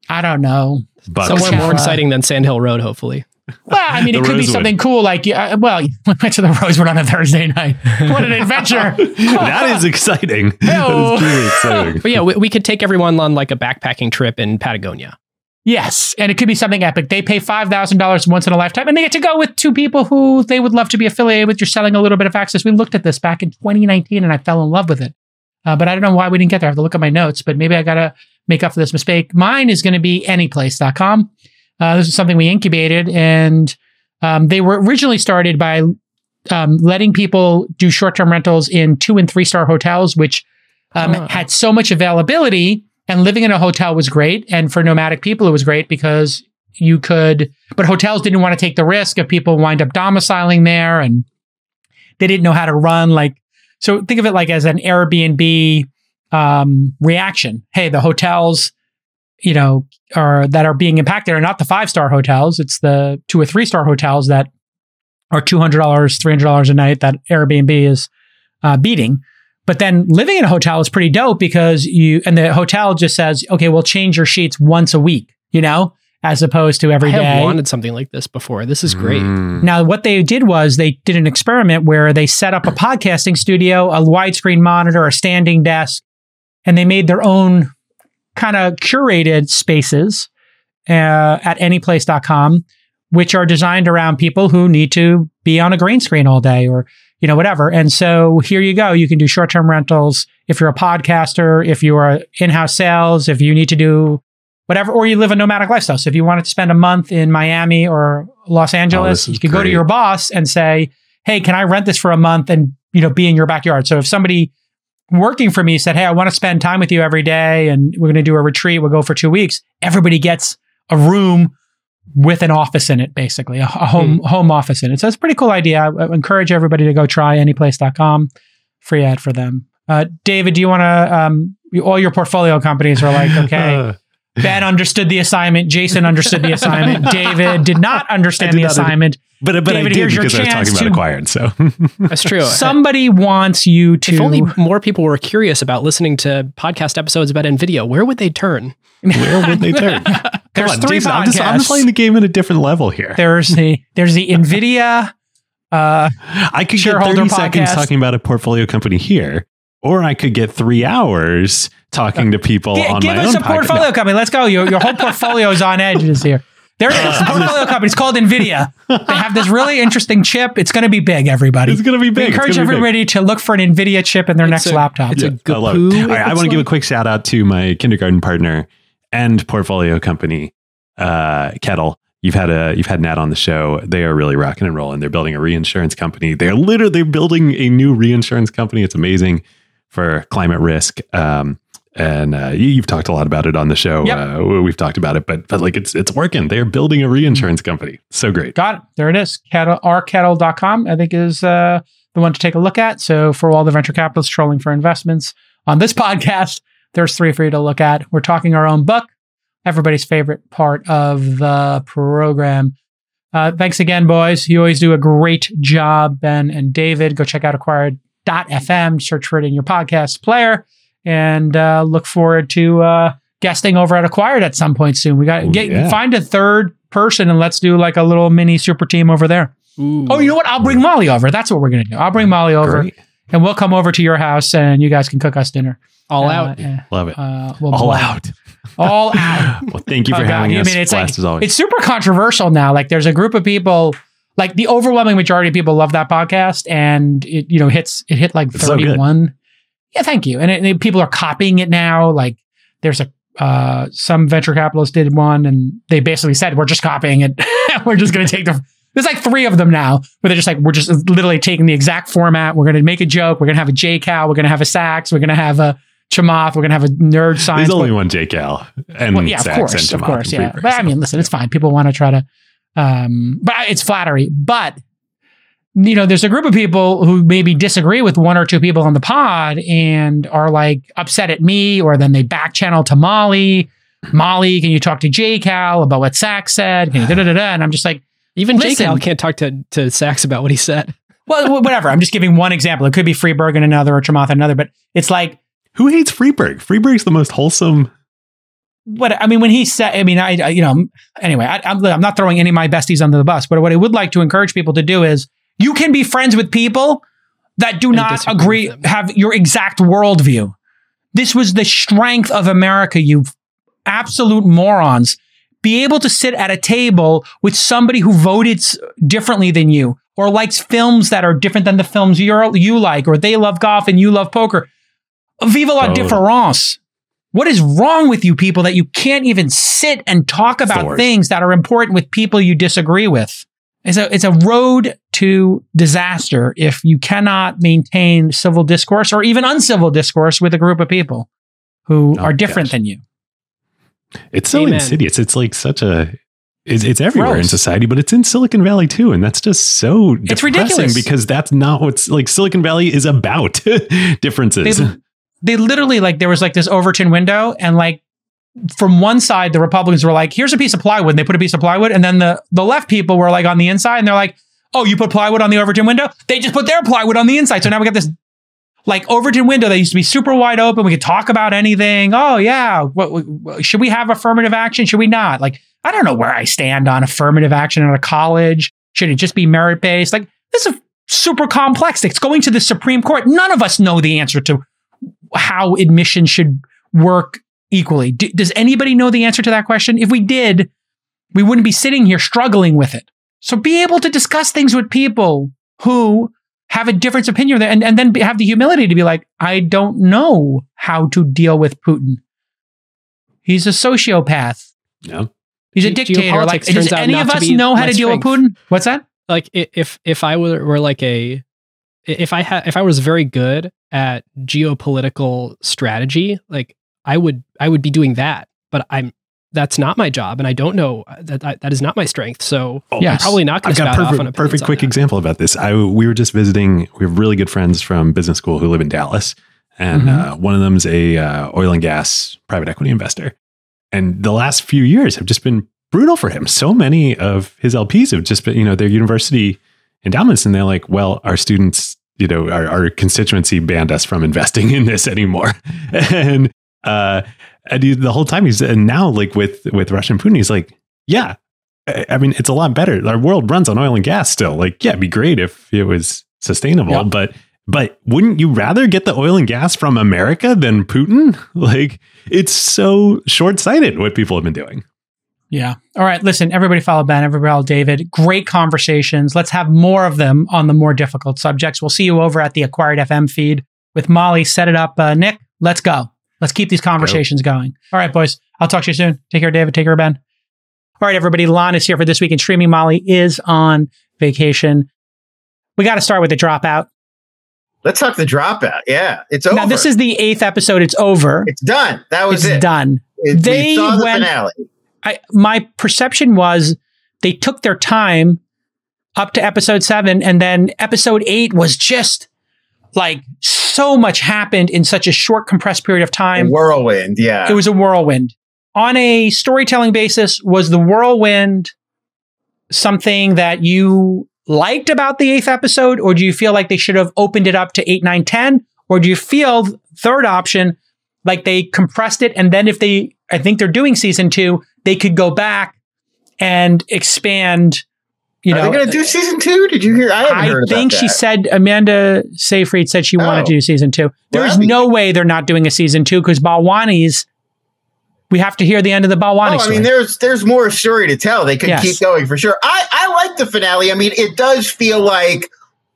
I don't know. Bucks. Somewhere more exciting than Sand Hill Road, hopefully. Well, I mean, it could be something cool like, we went to the Rosewood on a Thursday night. What an adventure. That is exciting. That is really exciting. But yeah, we could take everyone on like a backpacking trip in Patagonia. Yes, and it could be something epic. They pay $5,000 once in a lifetime, and they get to go with two people who they would love to be affiliated with. You're selling a little bit of access. We looked at this back in 2019, and I fell in love with it. But I don't know why we didn't get there. I have to look at my notes, but maybe I got to make up for this mistake. Mine is going to be anyplace.com. This is something we incubated, and they were originally started by letting people do short-term rentals in 2- and 3-star hotels, which had so much availability. And living in a hotel was great. And for nomadic people, it was great because you could, but hotels didn't want to take the risk of people wind up domiciling there and they didn't know how to run. Like, so think of it like as an Airbnb reaction. Hey, the hotels, you know, that are being impacted are not the 5-star hotels. It's the 2- or 3-star hotels that are $200, $300 a night that Airbnb is beating. But then living in a hotel is pretty dope because the hotel just says, okay, we'll change your sheets once a week, you know, as opposed to every day. I have wanted something like this before. This is great. Now, what they did was they did an experiment where they set up a podcasting studio, a widescreen monitor, a standing desk, and they made their own kind of curated spaces at anyplace.com, which are designed around people who need to be on a green screen all day or, you know, whatever. And so here you go. You can do short-term rentals if you're a podcaster, if you are in-house sales, if you need to do whatever, or you live a nomadic lifestyle. So if you wanted to spend a month in Miami or Los Angeles, you could go to your boss and say, hey, can I rent this for a month and, you know, be in your backyard? So if somebody working for me said, hey, I want to spend time with you every day and we're going to do a retreat, we'll go for 2 weeks, everybody gets a room with an office in it, basically a home office in it. So it's a pretty cool idea. I encourage everybody to go try anyplace.com. Free ad for them. David, do you want to, all your portfolio companies are like, okay, Ben understood the assignment. Jason understood the assignment. David did not understand the assignment. But David, I did because I was talking about acquired. So that's true. Somebody wants you to. If only more people were curious about listening to podcast episodes about Nvidia, where would they turn? There's three podcasts. I'm just playing the game at a different level here. There's the Nvidia I could get 30 seconds talking about a portfolio company here, or I could get 3 hours talking to people on my own. Give us a portfolio company. Let's go. Your whole portfolio is on edge this year. There is a portfolio company. It's called Nvidia. They have this really interesting chip. It's going to be big, everybody. It's going to be big. We encourage everybody to look for an Nvidia chip in their next laptop. It's a good one. I want to give a quick shout out to my kindergarten partner and portfolio company, Kettle. You've had Nat on the show. They are really rocking and rolling. They're building a reinsurance company. They're literally building a new reinsurance company. It's amazing for climate risk. And you've talked a lot about it on the show. Yep. We've talked about it, but like it's working. They're building a reinsurance company. So great. Got it. There it is. Ourkettle.com, I think, is the one to take a look at. So for all the venture capitalists trolling for investments on this podcast, there's three for you to look at. We're talking our own book. Everybody's favorite part of the program. Thanks again, boys. You always do a great job, Ben and David. Go check out acquired.fm, search for it in your podcast player, and look forward to guesting over at Acquired at some point soon. We got find a third person and let's do like a little mini super team over there. Ooh. Oh, you know what? I'll bring Molly over. That's what we're going to do. I'll bring Molly over. Great. And we'll come over to your house and you guys can cook us dinner. All out. Love it. All out. Well, thank you for having us. I mean, it's blast as always. It's super controversial now. Like, there's a group of people, like the overwhelming majority of people love that podcast, and it, you know, hit like 31. So yeah, thank you. And people are copying it now. Like, there's a some venture capitalists did one, and they basically said, "We're just copying it. We're just going to take the." There's like three of them now where they're just like, we're just literally taking the exact format. We're going to make a joke. We're going to have a J-Cal. We're going to have a Sachs. We're going to have a Chamath. We're going to have a nerd science. There's only one J-Cal and Sachs and Chamath. Of course, yeah. But I mean, listen, it's fine. People want to try to, but it's flattery. But, you know, there's a group of people who maybe disagree with one or two people on the pod and are like upset at me, or then they back channel to Molly. Molly, can you talk to J-Cal about what Sachs said? Can you da-da-da-da? And I'm just like, even J-Cal can't talk to Sachs about what he said. Well, whatever. I'm just giving one example. It could be Freeberg and another, or Chamath and another, but it's like... Who hates Freeberg? Freeberg's the most wholesome... What I mean, when he said... I mean, I you know... Anyway, I'm not throwing any of my besties under the bus, but what I would like to encourage people to do is you can be friends with people that do not agree, have your exact worldview. This was the strength of America, you absolute morons. Be able to sit at a table with somebody who voted differently than you, or likes films that are different than the films you like, or they love golf and you love poker. Vive la différence. What is wrong with you people that you can't even sit and talk about things that are important with people you disagree with? It's a road to disaster if you cannot maintain civil discourse or even uncivil discourse with a group of people who are different than you. It's so insidious. It's like such a... It's everywhere in society, but it's in Silicon Valley too. And that's just so depressing. It's ridiculous. Because that's not what's... Like, Silicon Valley is about differences. They literally... Like, there was like this Overton window, and like from one side, the Republicans were like, here's a piece of plywood. And they put a piece of plywood. And then the left people were like on the inside, and they're like, oh, you put plywood on the Overton window? They just put their plywood on the inside. So now we got this... Like, Overton window that used to be super wide open. We could talk about anything. Oh, yeah. What, should we have affirmative action? Should we not? Like, I don't know where I stand on affirmative action at a college. Should it just be merit-based? Like, this is super complex. It's going to the Supreme Court. None of us know the answer to how admission should work equally. Does anybody know the answer to that question? If we did, we wouldn't be sitting here struggling with it. So be able to discuss things with people who... have a different opinion there, and then have the humility to be like, I don't know how to deal with Putin. He's a sociopath. No, he's a dictator. Like, does any of us know how to deal with Putin? What's that? Like, if I were like a, if I was very good at geopolitical strategy, like I would be doing that. But that's not my job, and I don't know that is not my strength. So I'm probably not going to spout off on a perfect quick example about this. We were just visiting. We have really good friends from business school who live in Dallas, and one of them's a oil and gas private equity investor. And the last few years have just been brutal for him. So many of his LPs have just been, you know, their university endowments, and they're like, well, our students, you know, our constituency banned us from investing in this anymore, And the whole time and now like with Russia and Putin, he's like, yeah, I mean, it's a lot better. Our world runs on oil and gas still. Like, yeah, it'd be great if it was sustainable, but wouldn't you rather get the oil and gas from America than Putin? Like, it's so short-sighted what people have been doing. Yeah. All right. Listen, everybody follow Ben, everybody follow David. Great conversations. Let's have more of them on the more difficult subjects. We'll see you over at the Acquired FM feed with Molly. Set it up. Nick, let's go. Let's keep these conversations going. All right, boys. I'll talk to you soon. Take care, David. Take care, Ben. All right, everybody, Lon is here for This Week in Streaming. Molly is on vacation. We got to start with The Dropout. Let's talk The Dropout. Yeah, it's over. Now, this is the 8th episode. It's over. It's done. That was it. It's done. They saw the finale. My perception was they took their time up to episode 7, and then episode 8 was just like so much happened in such a short, compressed period of time. A whirlwind, yeah. It was a whirlwind. On a storytelling basis, was the whirlwind something that you liked about the 8th episode, or do you feel like they should have opened it up to 8, 9, 10, or do you feel, third option, like they compressed it, and then if they, I think they're doing season 2, they could go back and expand. Are they going to do season 2? Did you hear? I haven't heard about that. She said, Amanda Seyfried said she wanted to do season 2. There's no way they're not doing a season 2, because Balwani's, we have to hear the end of the Balwani story. I mean, there's more story to tell. They could keep going for sure. I like the finale. I mean, it does feel like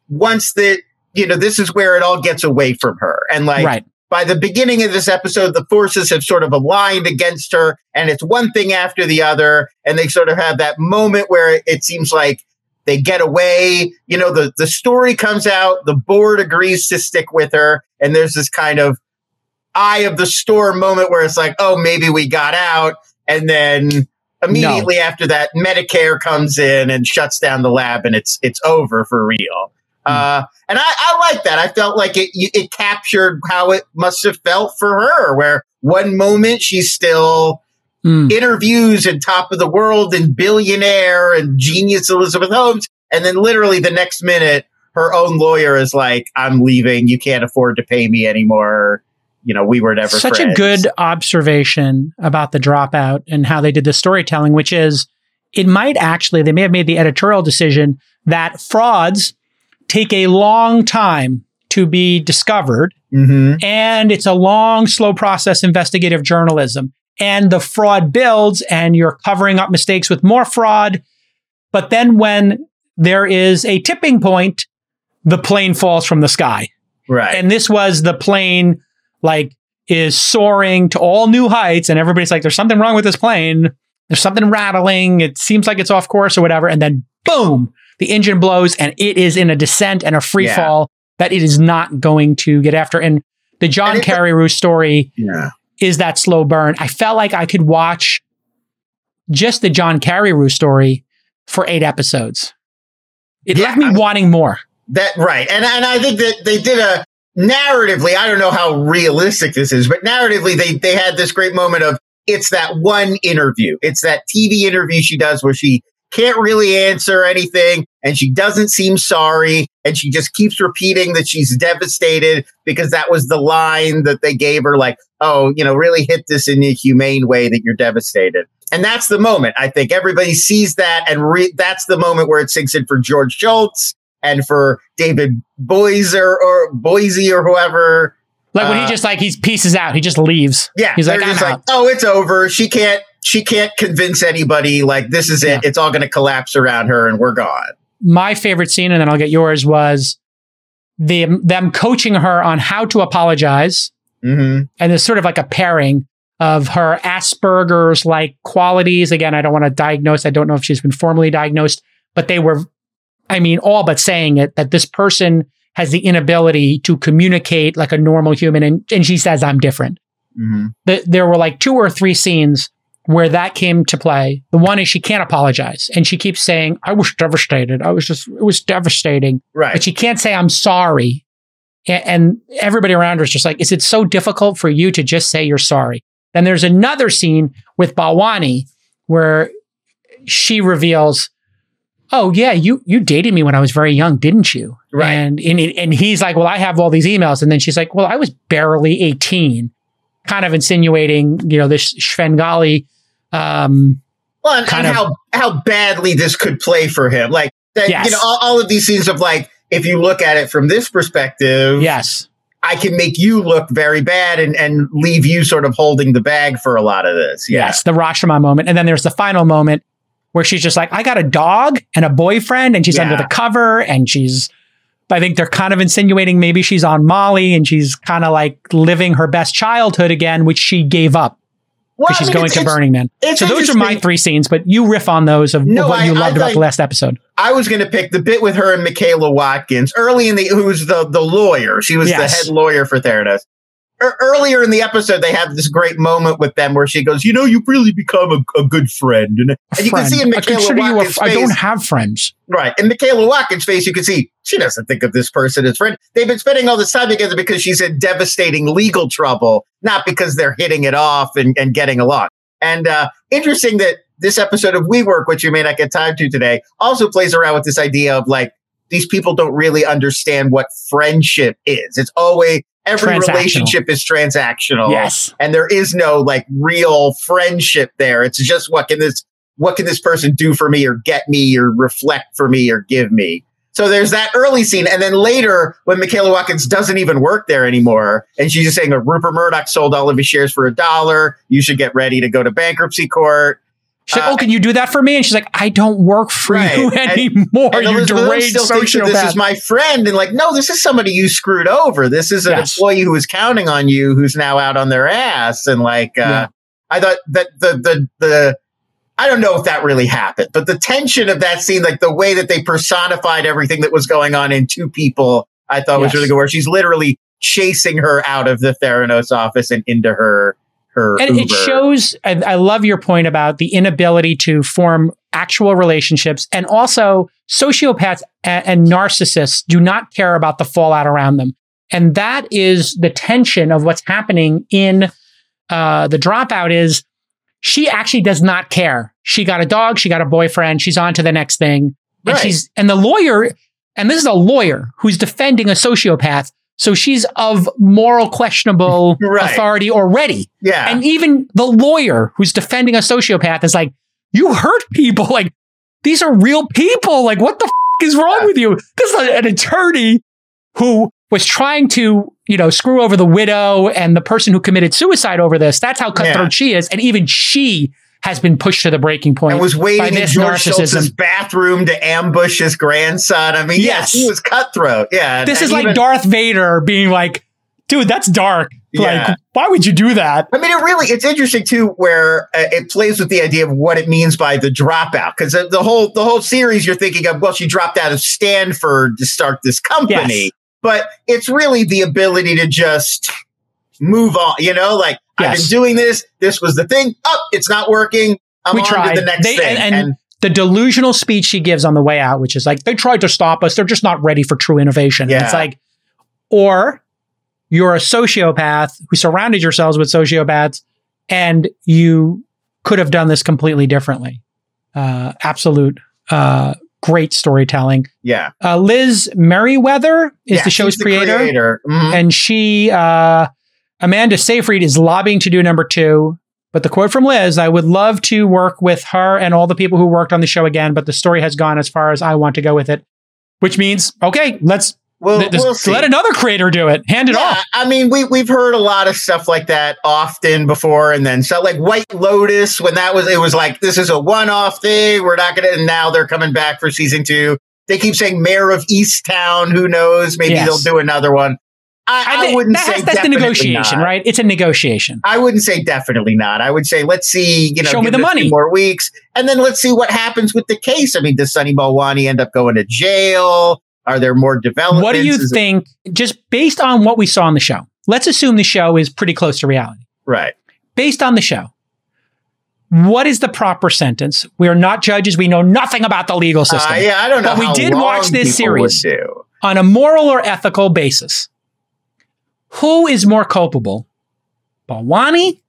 once that, this is where it all gets away from her. And by the beginning of this episode, the forces have sort of aligned against her, and it's one thing after the other. And they sort of have that moment where it seems like they get away. The story comes out, the board agrees to stick with her. And there's this kind of eye of the storm moment where it's like, oh, maybe we got out. And then immediately after that, Medicare comes in and shuts down the lab, and it's over for real. And I like that. I felt like it captured how it must have felt for her, where one moment she's still interviews and top of the world and billionaire and genius Elizabeth Holmes. And then literally the next minute, her own lawyer is like, I'm leaving. You can't afford to pay me anymore. We were never friends. Such a good observation about The Dropout and how they did the storytelling, which is they may have made the editorial decision that frauds take a long time to be discovered. Mm-hmm. And it's a long, slow process, investigative journalism. And the fraud builds, and you're covering up mistakes with more fraud. But then when there is a tipping point, the plane falls from the sky. Right. And this was the plane is soaring to all new heights, and everybody's like, there's something wrong with this plane. There's something rattling. It seems like it's off course or whatever. And then boom, the engine blows, and it is in a descent and a free fall that it is not going to get after. And the John Carreyrou story is that slow burn. I felt like I could watch just the John Carreyrou story for 8 episodes. It left me wanting more. And I think that they did narratively, I don't know how realistic this is, but narratively, they had this great moment of, it's that one interview. It's that TV interview she does where she can't really answer anything, and she doesn't seem sorry, and she just keeps repeating that she's devastated because that was the line that they gave her, like, oh, really hit this in a humane way that you're devastated. And that's the moment. I think everybody sees that, and that's the moment where it sinks in for George Shultz and for David Boise or whoever. Like when he pieces out, he just leaves. Yeah. He's like, oh, it's over. She can't convince anybody, like, this is it. It's all going to collapse around her and we're gone. My favorite scene, and then I'll get yours, was them coaching her on how to apologize. Mm-hmm. And there's sort of like a pairing of her Asperger's like qualities. Again, I don't want to diagnose. I don't know if she's been formally diagnosed, but they were, all but saying it, that this person has the inability to communicate like a normal human. And she says, I'm different. Mm-hmm. There were like 2 or 3 scenes where that came to play. The one is she can't apologize. And she keeps saying, I was devastated. It was devastating. Right. But she can't say, I'm sorry. And everybody around her is just like, is it so difficult for you to just say you're sorry? Then there's another scene with Balwani where she reveals, oh yeah, you dated me when I was very young, didn't you? Right. And he's like, well, I have all these emails. And then she's like, well, I was barely 18. Kind of insinuating, this Svengali how badly this could play for him. Like that, all of these scenes of like, if you look at it from this perspective, I can make you look very bad and leave you sort of holding the bag for a lot of this. Yeah. Yes, the Rashomon moment. And then there's the final moment where she's just like, I got a dog and a boyfriend, and she's under the cover, and I think they're kind of insinuating maybe she's on Molly and she's kind of like living her best childhood again, which she gave up Well, she's going to Burning Man. So those are my three scenes, but you riff on those of what you loved about the last episode. I was going to pick the bit with her and Michaela Watkins early in the, who's the lawyer. She was the head lawyer for Theranos. Earlier in the episode, they have this great moment with them where she goes, you know, you really become a good friend. And you can see in Michaela Watkins' face. I don't have friends. Right. In Michaela Watkins' face, you can see she doesn't think of this person as friend. They've been spending all this time together because she's in devastating legal trouble, not because they're hitting it off and getting along. And interesting that this episode of WeWork, which you may not get time to today, also plays around with this idea of like, these people don't really understand what friendship is. It's always... Every relationship is transactional. Yes. And there is no like real friendship there. It's just what can this person do for me or get me or reflect for me or give me? So there's that early scene. And then later when Michaela Watkins doesn't even work there anymore. And she's just saying, Rupert Murdoch sold all of his shares for $1. You should get ready to go to bankruptcy court. She's like, oh, can you do that for me? And she's like, I don't work for you anymore. And you deranged sociopath. This is my friend. And like, no, this is somebody you screwed over. This is an employee who was counting on you, who's now out on their ass. And like, I thought that the I don't know if that really happened, but the tension of that scene, like the way that they personified everything that was going on in two people, I thought was really good, where she's literally chasing her out of the Theranos office and into her and Uber. It shows, I love your point about the inability to form actual relationships, and also sociopaths and narcissists do not care about the fallout around them. And that is the tension of what's happening in The Dropout is she actually does not care. She got a dog, she got a boyfriend, she's on to the next thing. And the lawyer, and this is a lawyer who's defending a sociopath. So she's of moral questionable authority already. Yeah. And even the lawyer who's defending a sociopath is like, you hurt people. Like, these are real people. Like, what the is wrong with you? This is an attorney who was trying to, screw over the widow and the person who committed suicide over this. That's how cutthroat she is. And even she has been pushed to the breaking point. And was waiting in George Schultz's bathroom to ambush his grandson. I mean, yes, he was cutthroat. Yeah. This is like Darth Vader being like, dude, that's dark. Yeah. Like, why would you do that? I mean, it's interesting too, where it plays with the idea of what it means by the dropout. Cause the whole series you're thinking of, well, she dropped out of Stanford to start this company, but it's really the ability to just move on, I've been doing this. This was the thing. It's not working. I'm on to the next thing. And the delusional speech she gives on the way out, which is like, they tried to stop us. They're just not ready for true innovation. Yeah. And it's like, or you're a sociopath who surrounded yourselves with sociopaths and you could have done this completely differently. Absolute great storytelling. Yeah. Liz Merriweather is the show's creator. Mm-hmm. And she... Amanda Seyfried is lobbying to do number 2, but the quote from Liz, I would love to work with her and all the people who worked on the show again, but the story has gone as far as I want to go with it, which means, okay, let's let another creator do it. Hand it off. I mean, we've heard a lot of stuff like that often before. And then so like White Lotus, when it was like, this is a one-off thing. We're not going to, and now they're coming back for season 2. They keep saying Mayor of Easttown. Who knows? Maybe they'll do another one. I wouldn't say definitely not. That's the negotiation, right? It's a negotiation. I wouldn't say definitely not. I would say, let's see, show me the money. More weeks. And then let's see what happens with the case. I mean, does Sunny Balwani end up going to jail? Are there more developments? What do you think, just based on what we saw on the show, let's assume the show is pretty close to reality. Right. Based on the show, what is the proper sentence? We are not judges. We know nothing about the legal system. I don't know. But we did watch this series on a moral or ethical basis. Who is more culpable, Balwani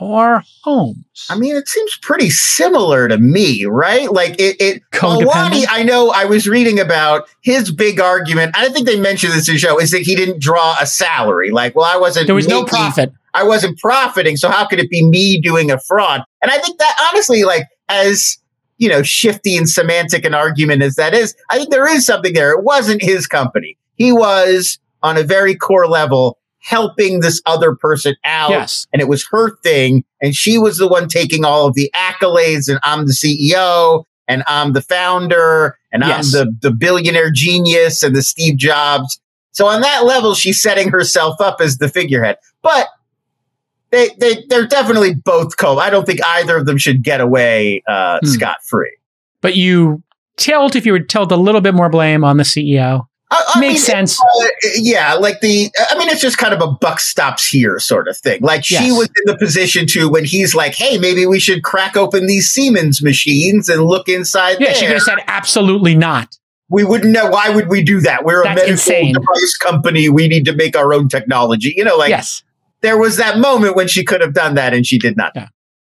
or Holmes? I mean, it seems pretty similar to me, right? Like it Balwani, I know I was reading about his big argument. I think they mentioned this in the show is that he didn't draw a salary. Like, well, there was no profit. I wasn't profiting. So how could it be me doing a fraud? And I think that honestly, like as, shifty and semantic an argument as that is, I think there is something there. It wasn't his company. He was on a very core level, helping this other person out. Yes. And it was her thing. And she was the one taking all of the accolades. And I'm the CEO. And I'm the founder. And I'm the billionaire genius and the Steve Jobs. So on that level, she's setting herself up as the figurehead. But They're definitely both co. I don't think either of them should get away scot-free. But you tilt, if you would tilt a little bit more blame on the CEO. Makes sense. It's just kind of a buck stops here sort of thing. She was in the position to, when he's like, hey, maybe we should crack open these Siemens machines and look inside there. Yeah, she could have said, absolutely not. We wouldn't know. Why would we do that? We're a medical device company. We need to make our own technology. There was that moment when she could have done that, and she did not. Yeah.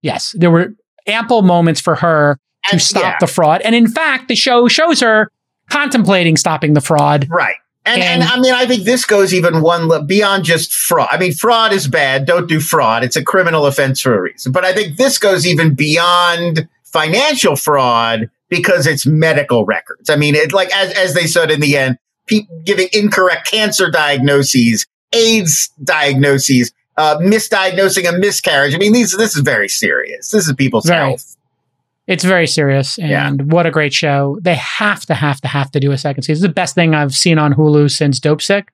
Yes, there were ample moments for her to stop the fraud. And in fact, the show shows her contemplating stopping the fraud. Right. And I think this goes even one beyond just fraud. Fraud is bad. Don't do fraud. It's a criminal offense for a reason. But I think this goes even beyond financial fraud, because it's medical records. As they said in the end, people giving incorrect cancer diagnoses, AIDS diagnoses, misdiagnosing a miscarriage. This is very serious. This is people's health. It's very serious. And what a great show. They have to do a second season. It's the best thing I've seen on Hulu since Dope Sick.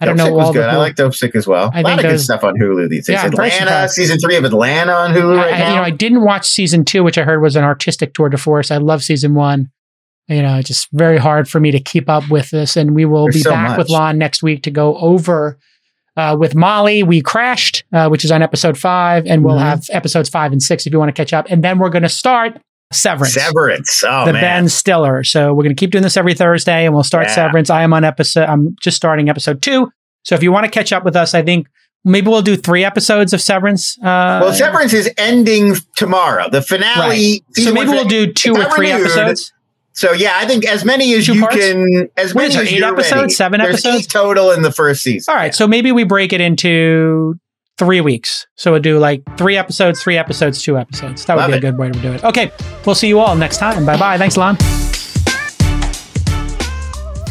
Dope Sick was good. I like Dope Sick as well. A lot of good stuff on Hulu these days. Atlanta, season 3 of Atlanta on Hulu now. I didn't watch season 2, which I heard was an artistic tour de force. I love season 1. It's just very hard for me to keep up with this. And we will be back with Lon next week to go over with Molly. We crashed, which is on episode 5, and we'll have episodes 5 and 6 if you want to catch up. And then we're going to start Severance. Severance. Oh, the man. Ben Stiller. So we're going to keep doing this every Thursday, and we'll start Severance. I'm just starting episode 2. So if you want to catch up with us, I think maybe we'll do 3 episodes of Severance. Severance is ending tomorrow. The finale. Right. So maybe we'll do 2 or 3 episodes. So yeah, I think as many as you can. As many as 8 episodes, 7 episodes total in the first season. All right, so maybe we break it into 3 weeks. So we'll do 3 episodes, 2 episodes. That would be a good way to do it. Okay, we'll see you all next time. Bye bye. Thanks, Lon.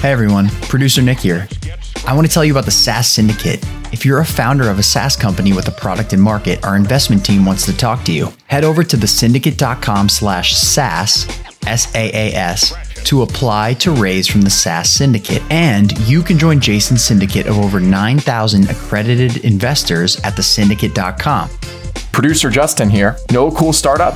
Hey everyone, producer Nick here. I want to tell you about the SaaS Syndicate. If you're a founder of a SaaS company with a product and market, our investment team wants to talk to you. Head over to thesyndicate.com/SaaS. SaaS to apply to raise from the SaaS Syndicate. And you can join Jason's syndicate of over 9,000 accredited investors at thesyndicate.com. Producer Justin here. Know a cool startup?